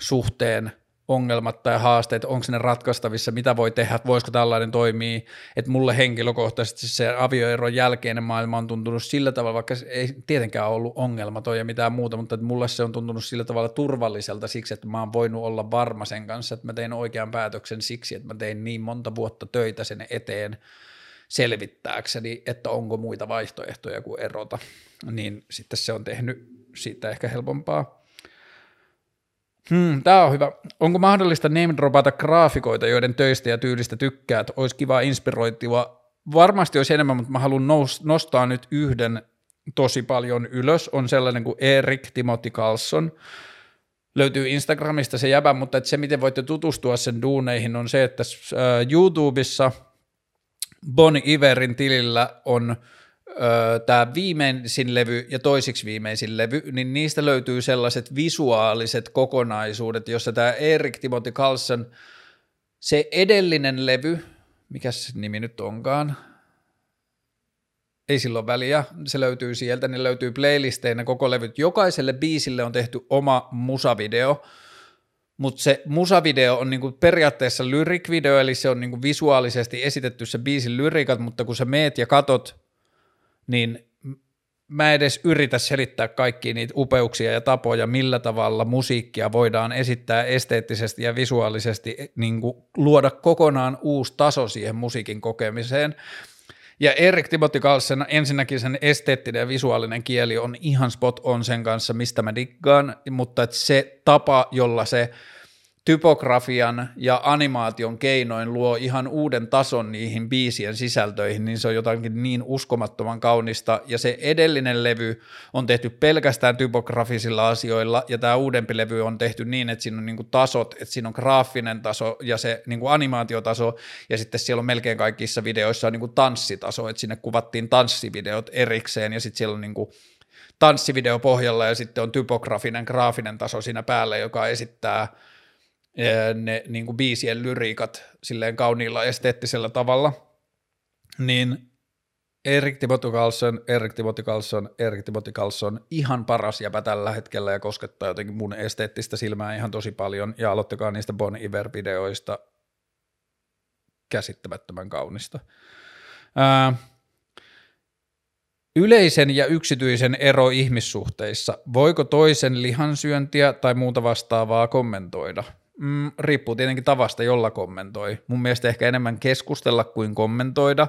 suhteen ongelmat tai haasteet, onko ne ratkaistavissa, mitä voi tehdä, voisiko tällainen toimia, että mulle henkilökohtaisesti se avioeron jälkeinen maailma on tuntunut sillä tavalla, vaikka ei tietenkään ollut ongelmaton ja mitään muuta, mutta että mulle se on tuntunut sillä tavalla turvalliselta siksi, että mä oon voinut olla varma sen kanssa, että mä tein oikean päätöksen siksi, että mä tein niin monta vuotta töitä sen eteen selvittääkseni, että onko muita vaihtoehtoja kuin erota, niin sitten se on tehnyt siitä ehkä helpompaa. Tää on hyvä. Onko mahdollista name-dropata graafikoita, joiden töistä ja tyylistä tykkäät? Olisi kiva inspiroitua. Varmasti olisi enemmän, mutta mä haluan nostaa nyt yhden tosi paljon ylös. On sellainen kuin Eric Timothy Carlson. Löytyy Instagramista se jäbä, mutta se miten voitte tutustua sen duuneihin on se, että YouTubessa Bon Iverin tilillä on tämä viimeisin levy ja toisiksi viimeisin levy, niin niistä löytyy sellaiset visuaaliset kokonaisuudet, jossa tämä Eric Timothy Carlson, se edellinen levy, mikä se nimi nyt onkaan, ei silloin väliä, se löytyy sieltä, niin löytyy playlisteina koko levyt, jokaiselle biisille on tehty oma musavideo, mutta se musavideo on niinku periaatteessa lyric-video, eli se on niinku visuaalisesti esitetty se biisin lyrikat, mutta kun sä meet ja katot, niin mä edes yritä selittää kaikkia niitä upeuksia ja tapoja, millä tavalla musiikkia voidaan esittää esteettisesti ja visuaalisesti, niin kuin luoda kokonaan uusi taso siihen musiikin kokemiseen. Ja Eric Timothy Carlson, ensinnäkin sen esteettinen ja visuaalinen kieli on ihan spot on sen kanssa, mistä mä diggaan, mutta et se tapa, jolla se typografian ja animaation keinoin luo ihan uuden tason niihin biisien sisältöihin, niin se on jotakin niin uskomattoman kaunista, ja se edellinen levy on tehty pelkästään typografisilla asioilla, ja tämä uudempi levy on tehty niin, että siinä on niinku tasot, että siinä on graafinen taso ja se niinku animaatiotaso, ja sitten siellä on melkein kaikissa videoissa on niinku tanssitaso, että sinne kuvattiin tanssivideot erikseen, ja sitten siellä on niinku tanssivideo pohjalla, ja sitten on typografinen, graafinen taso siinä päällä, joka esittää ne niin kuin biisien lyriikat silleen kauniilla esteettisellä tavalla, niin Eric Timothy Carlson, ihan paras jäpä tällä hetkellä ja koskettaa jotenkin mun esteettistä silmää ihan tosi paljon ja aloittakaa niistä Bon Iver-videoista, käsittämättömän kaunista. Yleisen ja yksityisen ero ihmissuhteissa. Voiko toisen lihansyöntiä tai muuta vastaavaa kommentoida? Riippuu tietenkin tavasta, jolla kommentoi. Mun mielestä ehkä enemmän keskustella kuin kommentoida.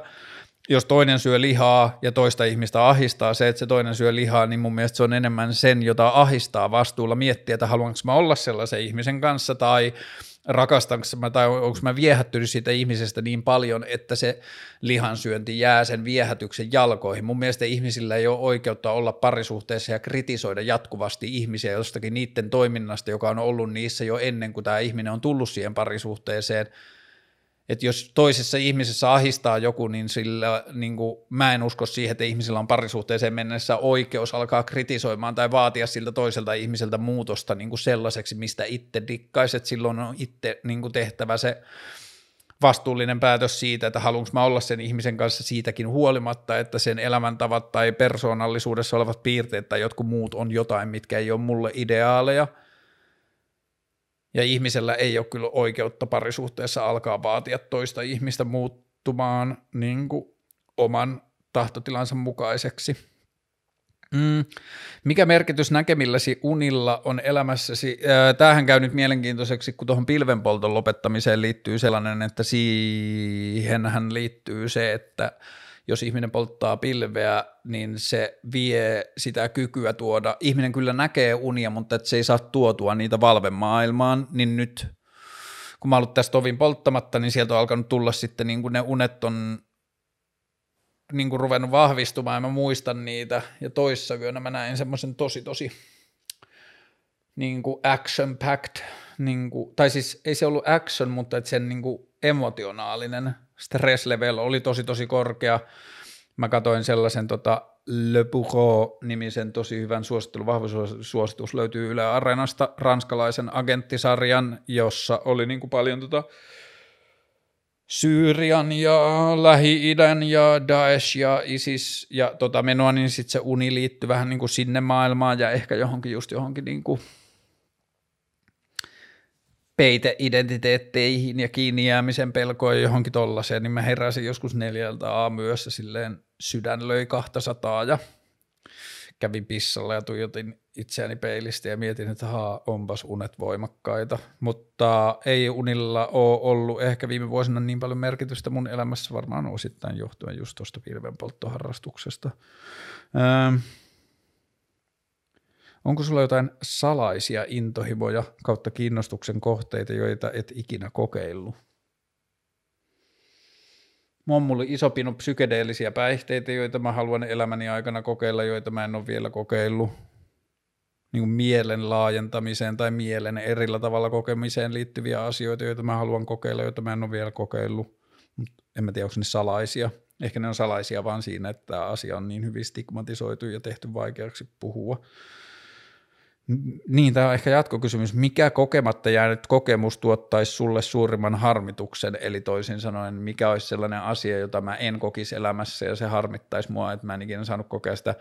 Jos toinen syö lihaa ja toista ihmistä ahistaa se, että se toinen syö lihaa, niin mun mielestä se on enemmän sen, jota ahistaa vastuulla miettiä, että haluanko mä olla sellaisen ihmisen kanssa tai rakastanko mä tai onko mä viehättynyt siitä ihmisestä niin paljon, että se lihansyönti jää sen viehätyksen jalkoihin. Mun mielestä ihmisillä ei ole oikeutta olla parisuhteessa ja kritisoida jatkuvasti ihmisiä jostakin niiden toiminnasta, joka on ollut niissä jo ennen kuin tämä ihminen on tullut siihen parisuhteeseen. Että jos toisessa ihmisessä ahistaa joku, niin sillä mä en usko siihen, että ihmisillä on parisuhteeseen mennessä oikeus alkaa kritisoimaan tai vaatia siltä toiselta ihmiseltä muutosta niin kuin sellaiseksi, mistä itse dikkaiset. Silloin on itse tehtävä se vastuullinen päätös siitä, että haluanko mä olla sen ihmisen kanssa siitäkin huolimatta, että sen elämäntavat tai persoonallisuudessa olevat piirteet tai jotkut muut on jotain, mitkä ei ole mulle ideaaleja. Ja ihmisellä ei ole kyllä oikeutta parisuhteessa alkaa vaatia toista ihmistä muuttumaan niin kuin oman tahtotilansa mukaiseksi. Mikä merkitys näkemilläsi unilla on elämässäsi? Tämähän käy nyt mielenkiintoiseksi, kun tuohon pilvenpolton lopettamiseen liittyy sellainen, että siihenhän liittyy se, että jos ihminen polttaa pilveä, niin se vie sitä kykyä tuoda. Ihminen kyllä näkee unia, mutta et se ei saa tuotua niitä valvemaailmaan, niin nyt kun mä oon ollut tässä tovin polttamatta, niin sieltä on alkanut tulla sitten, niin kun ne unet on niin kun ruvennut vahvistumaan ja mä muistan niitä. Ja toissa yönä mä näin semmoisen tosi niin kun action-packed, niin kun, tai siis ei se ollut action, mutta et sen niin kun emotionaalinen stress level oli tosi korkea. Mä katsoin sellaisen Le Bureau-nimisen tosi hyvän suosittelun, vahva suositus löytyy Yle Areenasta, ranskalaisen agenttisarjan, jossa oli niin kuin paljon Syyrian ja Lähi-idän ja Daesh ja ISIS ja menoa, niin sitten se uni liittyy vähän niin kuin sinne maailmaan ja ehkä johonkin niin kuin peiteidentiteetteihin ja kiinni jäämisen pelkoon ja johonkin tollaiseen, niin mä heräsin joskus 4 aamuyössä silleen sydän löi 200 ja kävin pissalla ja tuijotin itseäni peilistä ja mietin, että onpas unet voimakkaita, mutta ei unilla ole ollut ehkä viime vuosina niin paljon merkitystä mun elämässä varmaan osittain johtuen just tuosta pilvenpolttoharrastuksesta. Onko sulla jotain salaisia intohimoja kautta kiinnostuksen kohteita, joita et ikinä kokeillut? Mä oon mulle iso pino psykedeellisiä päihteitä, joita mä haluan elämäni aikana kokeilla, joita mä en ole vielä kokeillut. Niin kuin mielen laajentamiseen tai mielen erillä tavalla kokemiseen liittyviä asioita, joita mä haluan kokeilla, joita mä en ole vielä kokeillut. Mut en mä tiedä, onko ne salaisia. Ehkä ne on salaisia vaan siinä, että tämä asia on niin hyvin stigmatisoitu ja tehty vaikeaksi puhua. Niin, tämä on ehkä jatkokysymys. Mikä kokematta jäänyt kokemus tuottaisi sulle suurimman harmituksen? Eli toisin sanoen, mikä olisi sellainen asia, jota mä en kokisi elämässä ja se harmittaisi mua, että mä en ikinä saanut kokea sitä.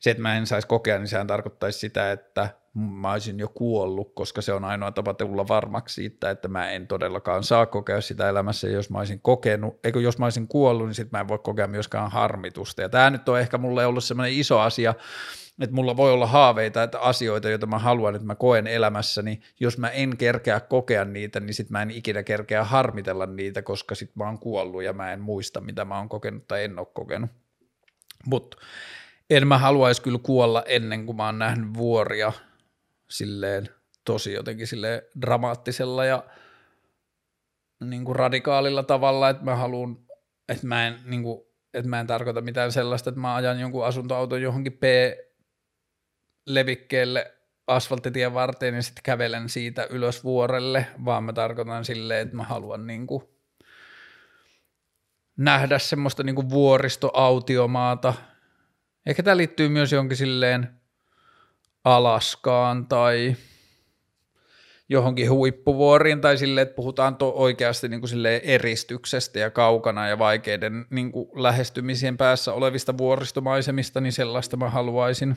Se, että mä en saisi kokea, niin sehän tarkoittaisi sitä, että mä olisin jo kuollut, koska se on ainoa tapa tulla varmaksi siitä, että mä en todellakaan saa kokea sitä elämässä. Jos mä olisin kokenut, eikö jos mä olisin kuollut, niin sit mä en voi kokea myöskään harmitusta. Ja tämä nyt on ehkä mulle ollut sellainen iso asia, että mulla voi olla haaveita, että asioita, joita mä haluan, että mä koen elämässäni, jos mä en kerkeä kokea niitä, niin sit mä en ikinä kerkeä harmitella niitä, koska sit mä oon kuollut ja mä en muista, mitä mä oon kokenut tai en oo kokenut. Mutta en mä haluaisi kyllä kuolla ennen kuin mä oon nähnyt vuoria silleen tosi jotenkin silleen dramaattisella ja niin kuin radikaalilla tavalla, että mä haluan, että mä en niin kuin, että mä en tarkoita mitään sellaista, että mä ajan jonkun asuntoauton johonkin P-levikkeelle asfalttitien varteen ja sitten kävelen siitä ylös vuorelle, vaan mä tarkoitan silleen, että mä haluan niinku nähdä semmoista niinku vuoristoautiomaata. Ehkä tämä liittyy myös jonkin silleen Alaskaan tai johonkin huippuvuoriin tai silleen, että puhutaan oikeasti niin kuin silleen eristyksestä ja kaukana ja vaikeiden niin kuin lähestymisien päässä olevista vuoristomaisemista, niin sellaista mä haluaisin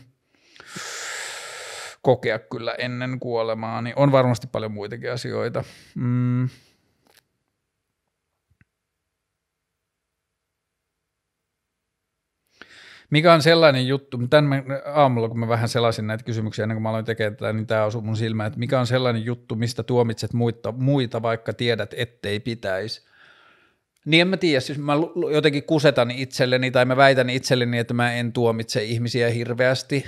kokea kyllä ennen kuolemaa, niin on varmasti paljon muitakin asioita. Mikä on sellainen juttu, tämän aamulla kun mä vähän selasin näitä kysymyksiä ennen kuin mä aloin tekemään tätä, niin tämä osui mun silmään, että mikä on sellainen juttu, mistä tuomitset muita vaikka tiedät, ettei pitäisi. Niin en mä tiedä, siis mä jotenkin kusetan itselleni tai mä väitän itselleni, että mä en tuomitse ihmisiä hirveästi,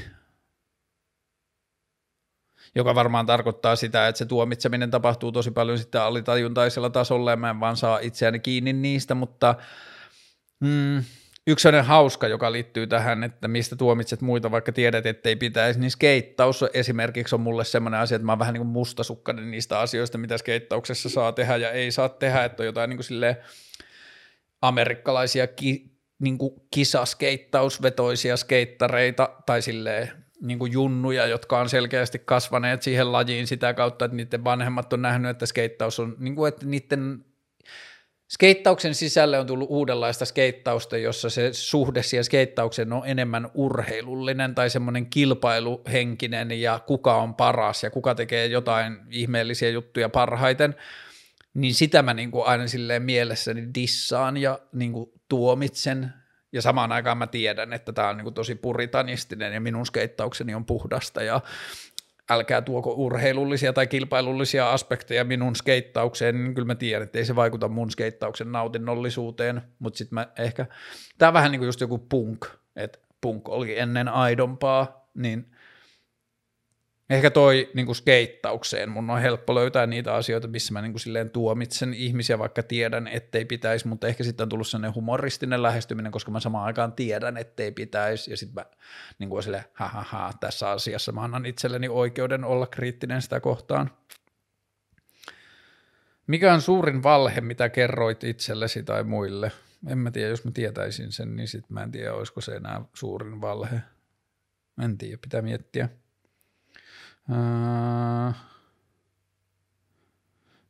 joka varmaan tarkoittaa sitä, että se tuomitseminen tapahtuu tosi paljon sitten alitajuntaisella tasolla ja mä en vaan saa itseäni kiinni niistä, mutta... Yksi sellainen hauska, joka liittyy tähän, että mistä tuomitset muita, vaikka tiedät, ettei pitäisi, niin skeittaus esimerkiksi on mulle sellainen asia, että mä oon vähän niin kuin mustasukkainen niistä asioista, mitä skeittauksessa saa tehdä ja ei saa tehdä, että on jotain niin kuin silleen amerikkalaisia niin kuin kisaskeittausvetoisia skeittareita tai silleen niin kuin junnuja, jotka on selkeästi kasvaneet siihen lajiin sitä kautta, että niiden vanhemmat on nähnyt, että skeittaus on, niin kuin, että niiden... Skeittauksen sisälle on tullut uudenlaista skeittausta, jossa se suhde siihen skeittaukseen on enemmän urheilullinen tai semmoinen kilpailuhenkinen ja kuka on paras ja kuka tekee jotain ihmeellisiä juttuja parhaiten, niin sitä mä niin kuin aina silleen mielessäni dissaan ja niin kuin tuomitsen ja samaan aikaan mä tiedän, että tämä on niin kuin tosi puritanistinen ja minun skeittaukseni on puhdasta ja älkää tuoko urheilullisia tai kilpailullisia aspekteja minun skeittaukseen, niin kyllä mä tiedän, että ei se vaikuta mun skeittauksen nautinnollisuuteen, mutta sitten mä ehkä, tää on vähän niin kuin just joku punk, että punk oli ennen aidompaa, niin ehkä toi niin kuin skeittaukseen mun on helppo löytää niitä asioita, missä mä niin kuin silleen tuomitsen ihmisiä, vaikka tiedän, ettei pitäisi, mutta ehkä sitten on tullut sellainen humoristinen lähestyminen, koska mä samaan aikaan tiedän, ettei pitäisi, ja sitten mä niin kuin silleen, tässä asiassa mä annan itselleni oikeuden olla kriittinen sitä kohtaan. Mikä on suurin valhe, mitä kerroit itsellesi tai muille? En mä tiedä, jos mä tietäisin sen, niin sitten mä en tiedä, olisiko se enää suurin valhe. En tiedä, pitää miettiä.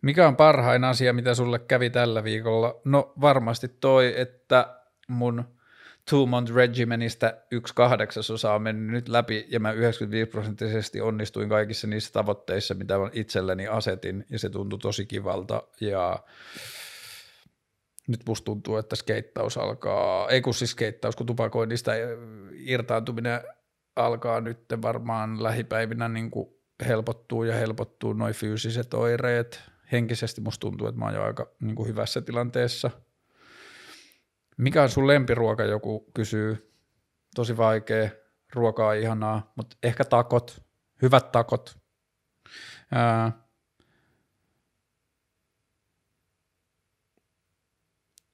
Mikä on parhain asia, mitä sulle kävi tällä viikolla? No varmasti toi, että mun 2 Month Regimenistä 1/8 on mennyt nyt läpi ja mä 95% onnistuin kaikissa niissä tavoitteissa, mitä mä itselleni asetin ja se tuntui tosi kivalta ja nyt musta tuntuu, että skeittaus alkaa, ei kun siis skeittaus, kun tupakoinnista irtaantuminen alkaa nyt varmaan lähipäivinä niin kuin helpottuu noi fyysiset oireet. Henkisesti musta tuntuu, että mä oon jo aika niin kuin hyvässä tilanteessa. Mikä on sun lempiruoka, joku kysyy. Tosi vaikea, ruokaa on ihanaa, mutta ehkä takot, hyvät takot.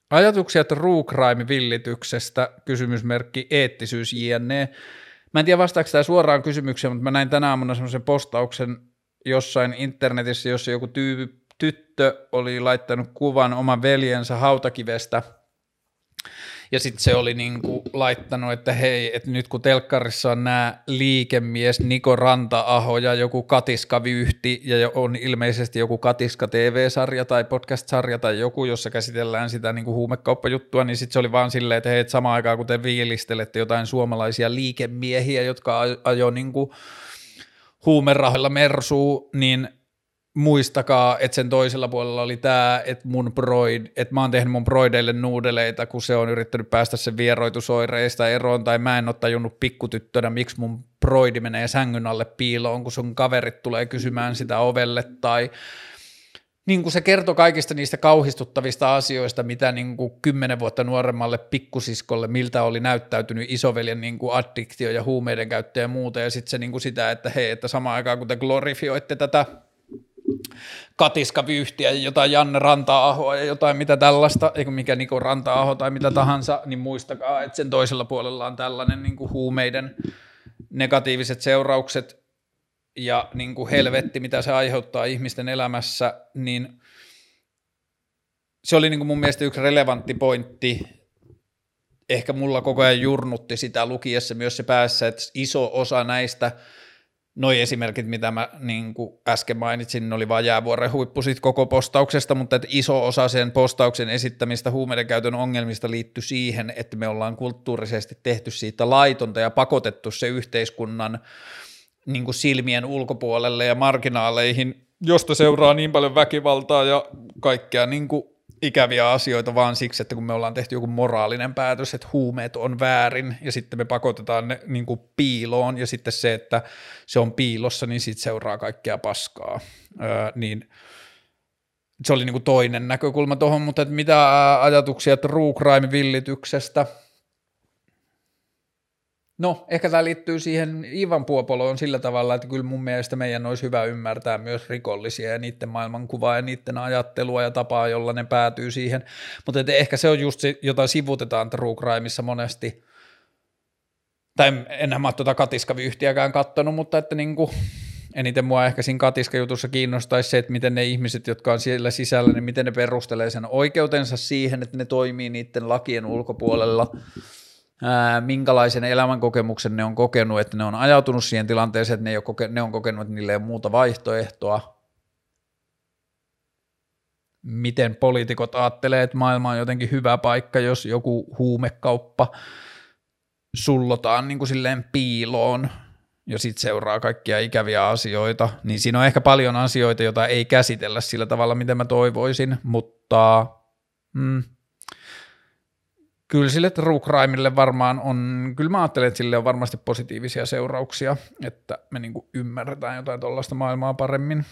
Ajatuksia true crime-villityksestä, kysymysmerkki eettisyys jne. Mä en tiedä vastaako tämä suoraan kysymykseen, mutta mä näin tänä aamuna semmoisen postauksen jossain internetissä, jossa joku tyttö oli laittanut kuvan oman veljensä hautakivestä ja sitten se oli niinku laittanut, että hei, että nyt kun telkkarissa on nämä liikemies Niko Ranta-aho ja joku katiskavyyhti ja on ilmeisesti joku katiska TV-sarja tai podcast-sarja tai joku, jossa käsitellään sitä niinku huumekauppajuttua, niin sitten se oli vaan silleen, että hei, et samaan aikaan kun te viilistelette jotain suomalaisia liikemiehiä, jotka ajoi niinku huumerahoilla mersuu, niin muistakaa, että sen toisella puolella oli tämä, että mä oon tehnyt mun broideille nuudeleita, kun se on yrittänyt päästä sen vieroitusoireista eroon, tai mä en ole tajunnut pikkutyttönä, miksi mun broidi menee sängyn alle piiloon, kun sun kaverit tulee kysymään sitä ovelle, tai niin kuin se kertoi kaikista niistä kauhistuttavista asioista, mitä niin kuin 10 vuotta nuoremmalle pikkusiskolle, miltä oli näyttäytynyt isoveljen niin kuin addiktio ja huumeiden käyttö ja muuta, ja sitten se niin kuin sitä, että hei, että samaan aikaan kun te glorifioitte tätä katiskavyyhtiä, jotain Janne Ranta-ahoa ja jotain mitä tällaista, eikä mikä Niko Ranta-aho tai mitä tahansa, niin muistakaa, että sen toisella puolella on tällainen niin kuin huumeiden negatiiviset seuraukset ja niin kuin helvetti, mitä se aiheuttaa ihmisten elämässä, niin se oli niin kuin mun mielestä yksi relevantti pointti. Ehkä mulla koko ajan jurnutti sitä lukiessa myös se päässä, että iso osa näistä noi esimerkit, mitä mä niin kuin äsken mainitsin, ne oli vaan jäävuoren huippu sit koko postauksesta, mutta että iso osa sen postauksen esittämistä huumeiden käytön ongelmista liittyi siihen, että me ollaan kulttuurisesti tehty siitä laitonta ja pakotettu se yhteiskunnan niin kuin silmien ulkopuolelle ja marginaaleihin, josta seuraa niin paljon väkivaltaa ja kaikkea niin kuin ikäviä asioita vaan siksi, että kun me ollaan tehty joku moraalinen päätös, että huumeet on väärin ja sitten me pakotetaan ne niin kuin piiloon ja sitten se, että se on piilossa, niin siitä seuraa kaikkea paskaa. Niin se oli niin kuin toinen näkökulma tuohon, mutta että mitä ajatuksia true crime-villityksestä? No, ehkä tämä liittyy siihen Ivan Puopoloon sillä tavalla, että kyllä mun mielestä meidän olisi hyvä ymmärtää myös rikollisia ja niiden maailmankuvaa ja niiden ajattelua ja tapaa, jolla ne päätyy siihen, mutta ehkä se on just se, jota sivutetaan true crimeissa monesti, tai enhän mä ole tuota katiskavyyhtiäkään kattonut, mutta että niinku, eniten mua ehkä siinä katiskajutussa kiinnostaisi se, että miten ne ihmiset, jotka on siellä sisällä, niin miten ne perustelee sen oikeutensa siihen, että ne toimii niiden lakien ulkopuolella, minkälaisen elämänkokemuksen ne on kokenut, että ne on ajautunut siihen tilanteeseen, että ne on kokenut, että niillä ei ole muuta vaihtoehtoa. Miten poliitikot ajattelee, että maailma on jotenkin hyvä paikka, jos joku huumekauppa sullotaan niin kuin silleen piiloon ja sitten seuraa kaikkia ikäviä asioita, niin siinä on ehkä paljon asioita, joita ei käsitellä sillä tavalla, mitä mä toivoisin, mutta... Kyllä sille true crimelle varmaan on, kyllä mä ajattelen, että sille on varmasti positiivisia seurauksia, että me niin kuin ymmärretään jotain tuollaista maailmaa paremmin.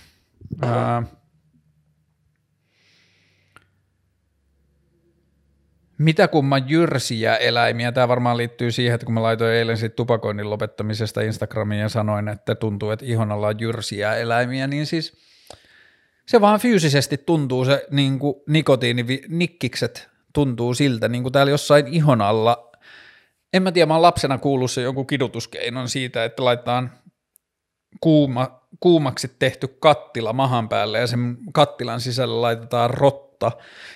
Mitä kumman jyrsiä eläimiä? Tämä varmaan liittyy siihen, että kun mä laitoin eilen siitä tupakoinnin lopettamisesta Instagramiin ja sanoin, että tuntuu, että ihon alla on jyrsiä eläimiä, niin siis se vaan fyysisesti tuntuu se niin kuin nikotiinikkikset. Tuntuu siltä, niin kuin täällä jossain ihon alla, en mä tiedä, mä oon lapsena kuullut se jonkun kidutuskeinon siitä, että laitetaan kuumaksi tehty kattila mahan päälle ja sen kattilan sisällä laitetaan rotta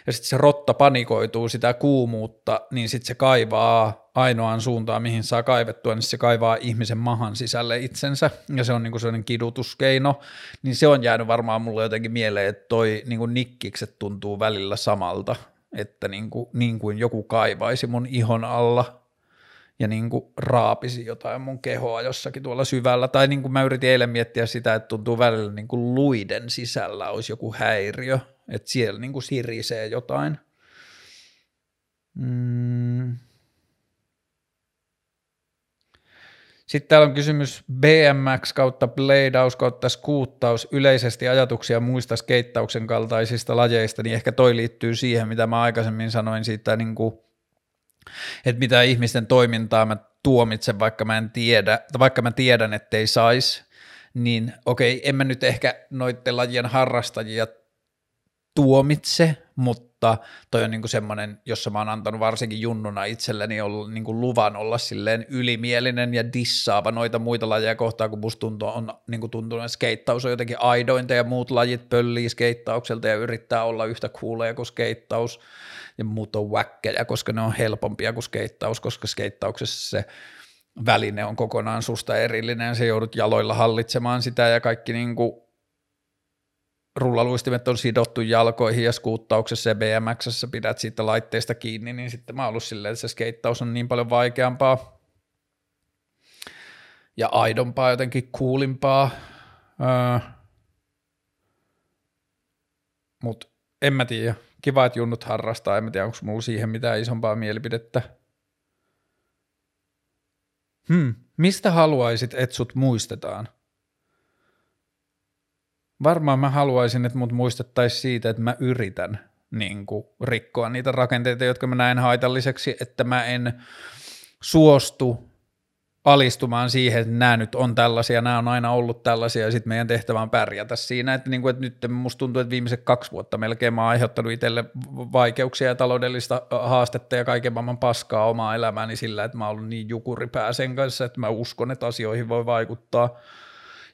ja sitten se rotta panikoituu sitä kuumuutta, niin sitten se kaivaa ainoaan suuntaan, mihin saa kaivettua, niin se kaivaa ihmisen mahan sisälle itsensä ja se on niin kuin sellainen kidutuskeino, niin se on jäänyt varmaan mulle jotenkin mieleen, että toi niin kuin nikkikset tuntuu välillä samalta. Että niin kuin joku kaivaisi mun ihon alla ja niin kuin raapisi jotain mun kehoa jossakin tuolla syvällä. Tai niin kuin mä yritin eilen miettiä sitä, että tuntuu välillä niin kuin luiden sisällä olisi joku häiriö, että siellä niin kuin sirisee jotain. Sitten täällä on kysymys BMX/Bladeaus/Skuuttaus, yleisesti ajatuksia muista skeittauksen kaltaisista lajeista, niin ehkä toi liittyy siihen, mitä mä aikaisemmin sanoin siitä, niin kuin, että mitä ihmisten toimintaa mä tuomitsen, vaikka mä tiedän, ettei saisi, niin okei, en mä nyt ehkä noiden lajien harrastajia tuomitse, mutta toi on niinku semmoinen, jossa mä oon antanut varsinkin junnuna itselleni olla, niinku luvan olla silleen ylimielinen ja dissaava noita muita lajeja kohtaan, kun musta tuntuu, että skeittaus on jotenkin aidointa ja muut lajit pöllii skeittaukselta ja yrittää olla yhtä cooleja kuin skeittaus ja muut on wackeja, koska ne on helpompia kuin skeittaus, koska skeittauksessa se väline on kokonaan susta erillinen ja sä joudut jaloilla hallitsemaan sitä ja kaikki niinku rullaluistimet on sidottu jalkoihin ja skuuttauksessa ja BMX:ssä pidät siitä laitteesta kiinni, niin sitten mä oon ollut silleen, että se skeittaus on niin paljon vaikeampaa ja aidompaa, jotenkin coolimpaa, mutta en mä tiedä, kiva, että junnut harrastaa, en mä tiedä, onko mulla siihen mitään isompaa mielipidettä. Mistä haluaisit, että sut muistetaan? Varmaan mä haluaisin, että mut muistettaisiin siitä, että mä yritän niin kuin rikkoa niitä rakenteita, jotka mä näen haitalliseksi, että mä en suostu alistumaan siihen, että nämä nyt on tällaisia, nämä on aina ollut tällaisia ja sitten meidän tehtävä on pärjätä siinä, että, niin kuin, että nyt musta tuntuu, että viimeiset 2 vuotta melkein mä oon aiheuttanut itselle vaikeuksia ja taloudellista haastetta ja kaiken maailman paskaa omaa elämääni sillä, että mä oon ollut niin jukuripää sen kanssa, että mä uskon, että asioihin voi vaikuttaa.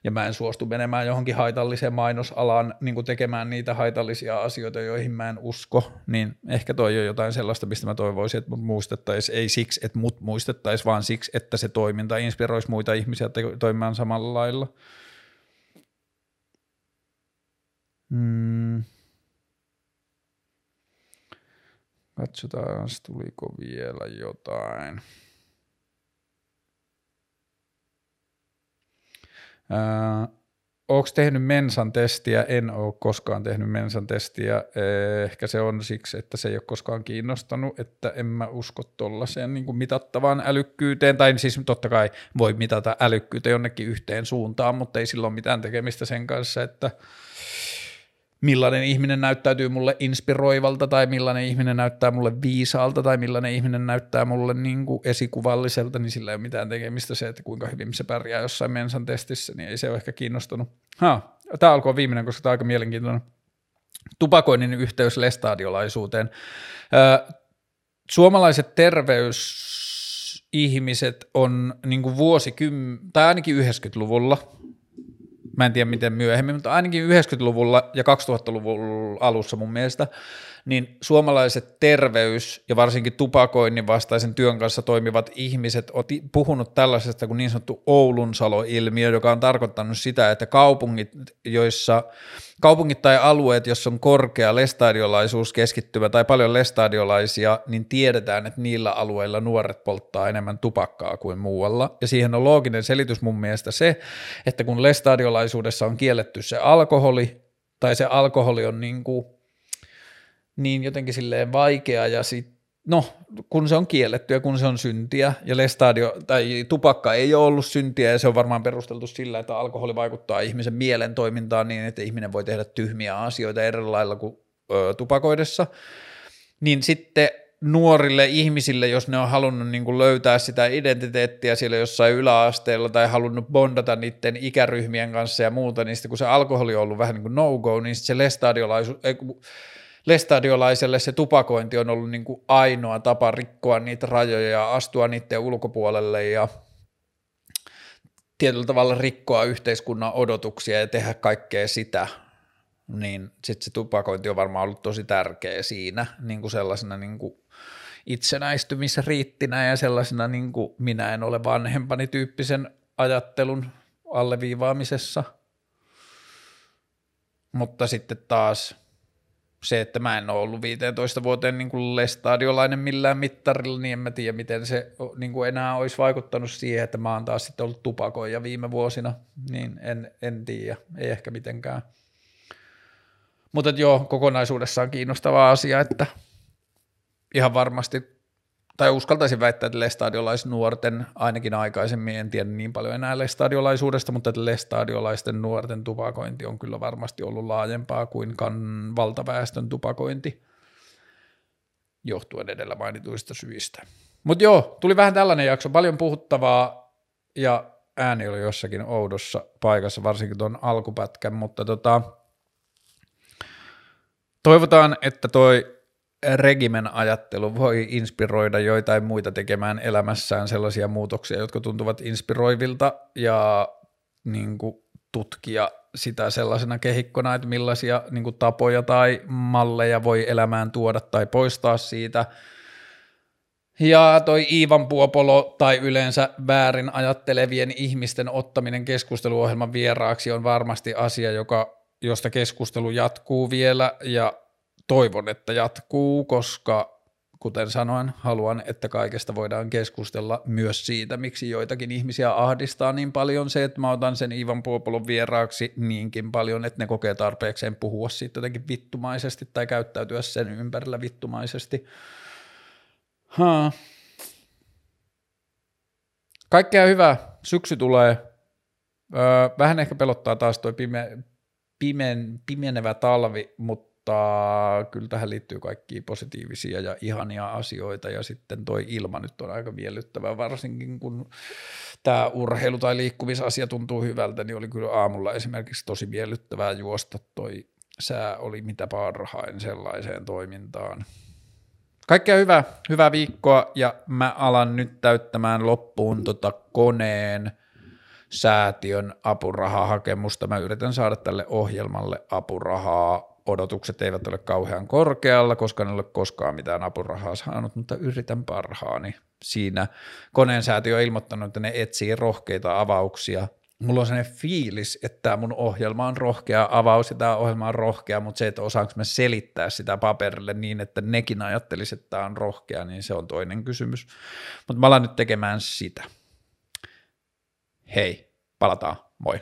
ja mä en suostu menemään johonkin haitalliseen mainosalaan niin tekemään niitä haitallisia asioita, joihin mä en usko, niin ehkä toi on jotain sellaista, mistä mä toivoisin, että mut muistettaisiin, ei siksi, että mut muistettaisiin, vaan siksi, että se toiminta inspiroisi muita ihmisiä toimimaan samalla lailla. Katsotaan, tuliko vielä jotain. Ootko tehnyt mensan testiä? En ole koskaan tehnyt mensan testiä. Ehkä se on siksi, että se ei ole koskaan kiinnostanut, että en mä usko tuollaiseen niin kuin mitattavaan älykkyyteen. Tai siis totta kai voi mitata älykkyyttä jonnekin yhteen suuntaan, mutta ei silloin mitään tekemistä sen kanssa, että millainen ihminen näyttäytyy mulle inspiroivalta tai millainen ihminen näyttää mulle viisaalta tai millainen ihminen näyttää mulle niin kuin esikuvalliselta, niin sillä ei ole mitään tekemistä se, että kuinka hyvin se pärjää jossain mensan testissä, niin ei se ole ehkä kiinnostunut. Tämä alkoi viimeinen, koska tämä on aika mielenkiintoinen. Tupakoinnin yhteys lestadiolaisuuteen. Suomalaiset terveysihmiset on niin kuin tai ainakin 90-luvulla, mä en tiedä miten myöhemmin, mutta ainakin 90-luvulla ja 2000-luvun alussa mun mielestä, niin suomalaiset terveys- ja varsinkin tupakoinnin vastaisen työn kanssa toimivat ihmiset on puhunut tällaisesta kuin niin sanottu Oulun saloilmiö, joka on tarkoittanut sitä, että kaupungit tai alueet, joissa on korkea lestadiolaisuuskeskittymä tai paljon lestadiolaisia, niin tiedetään, että niillä alueilla nuoret polttaa enemmän tupakkaa kuin muualla. Ja siihen on looginen selitys mun mielestä se, että kun lestadiolaisuudessa on kielletty se alkoholi, tai se alkoholi on niin jotenkin silleen vaikea ja kun se on kielletty ja kun se on syntiä ja tupakka ei ole ollut syntiä ja se on varmaan perusteltu sillä, että alkoholi vaikuttaa ihmisen mielen toimintaan niin, että ihminen voi tehdä tyhmiä asioita eri lailla kuin tupakoidessa, niin sitten nuorille ihmisille, jos ne on halunnut niin kuin löytää sitä identiteettiä siellä jossain yläasteella tai halunnut bondata niiden ikäryhmien kanssa ja muuta, niin sitten kun se alkoholi on ollut vähän niin kuin no-go, niin sitten se lestadiolaiselle se tupakointi on ollut niin kuin ainoa tapa rikkoa niitä rajoja ja astua niiden ulkopuolelle ja tietyllä tavalla rikkoa yhteiskunnan odotuksia ja tehdä kaikkea sitä, niin sitten se tupakointi on varmaan ollut tosi tärkeä siinä niin kuin sellaisena niin kuin itsenäistymisriittinä ja sellaisena niin kuin minä en ole vanhempani tyyppisen ajattelun alleviivaamisessa, mutta sitten taas se, että mä en ole ollut 15 vuoteen niin kuin lestadiolainen millään mittarilla, niin en mä tiedä, miten se niin kuin enää olisi vaikuttanut siihen, että mä oon taas sitten ollut tupakoija viime vuosina, niin en tiedä, ei ehkä mitenkään. Mutta joo, kokonaisuudessaan kiinnostava asia, että ihan varmasti, tai uskaltaisin väittää, että lestadiolaisnuorten, ainakin aikaisemmin en tiedä niin paljon enää lestadiolaisuudesta, mutta että lestadiolaisten nuorten tupakointi on kyllä varmasti ollut laajempaa kuin valtaväestön tupakointi, johtuen edellä mainituista syistä. Mutta joo, tuli vähän tällainen jakso, paljon puhuttavaa ja ääni oli jossakin oudossa paikassa, varsinkin tuon alkupätkän, mutta toivotaan, että toi regimen ajattelu voi inspiroida joitain muita tekemään elämässään sellaisia muutoksia, jotka tuntuvat inspiroivilta ja niin kuin tutkia sitä sellaisena kehikkona, että millaisia niin kuin tapoja tai malleja voi elämään tuoda tai poistaa siitä. Ja toi Ivan Puopolo tai yleensä väärin ajattelevien ihmisten ottaminen keskusteluohjelman vieraaksi on varmasti asia, josta keskustelu jatkuu vielä ja toivon, että jatkuu, koska kuten sanoin, haluan, että kaikesta voidaan keskustella myös siitä, miksi joitakin ihmisiä ahdistaa niin paljon se, että mä otan sen Ivan Puopolon vieraaksi niinkin paljon, että ne kokee tarpeekseen puhua siitä jotenkin vittumaisesti tai käyttäytyä sen ympärillä vittumaisesti. Kaikkea hyvää, syksy tulee. Vähän ehkä pelottaa taas toi pimenevä talvi, mutta kyllä tähän liittyy kaikkia positiivisia ja ihania asioita ja sitten toi ilma nyt on aika miellyttävä, varsinkin kun tämä urheilu- tai liikkumisasia tuntuu hyvältä, niin oli kyllä aamulla esimerkiksi tosi miellyttävää juosta, toi sää oli mitä parhain sellaiseen toimintaan. Kaikkea hyvää viikkoa ja mä alan nyt täyttämään loppuun koneen säätiön apurahahakemusta. Mä yritän saada tälle ohjelmalle apurahaa. Odotukset eivät ole kauhean korkealla, koska en ole koskaan mitään apurahaa saanut, mutta yritän parhaani. Siinä Koneen säätiö on ilmoittanut, että ne etsii rohkeita avauksia. Mulla on sellainen fiilis, että tämä mun ohjelma on rohkea avaus ja tämä ohjelma on rohkea, mutta se, että osaanko mä selittää sitä paperille niin, että nekin ajattelisi, että tämä on rohkea, niin se on toinen kysymys. Mutta mä alan nyt tekemään sitä. Hei, palataan, moi.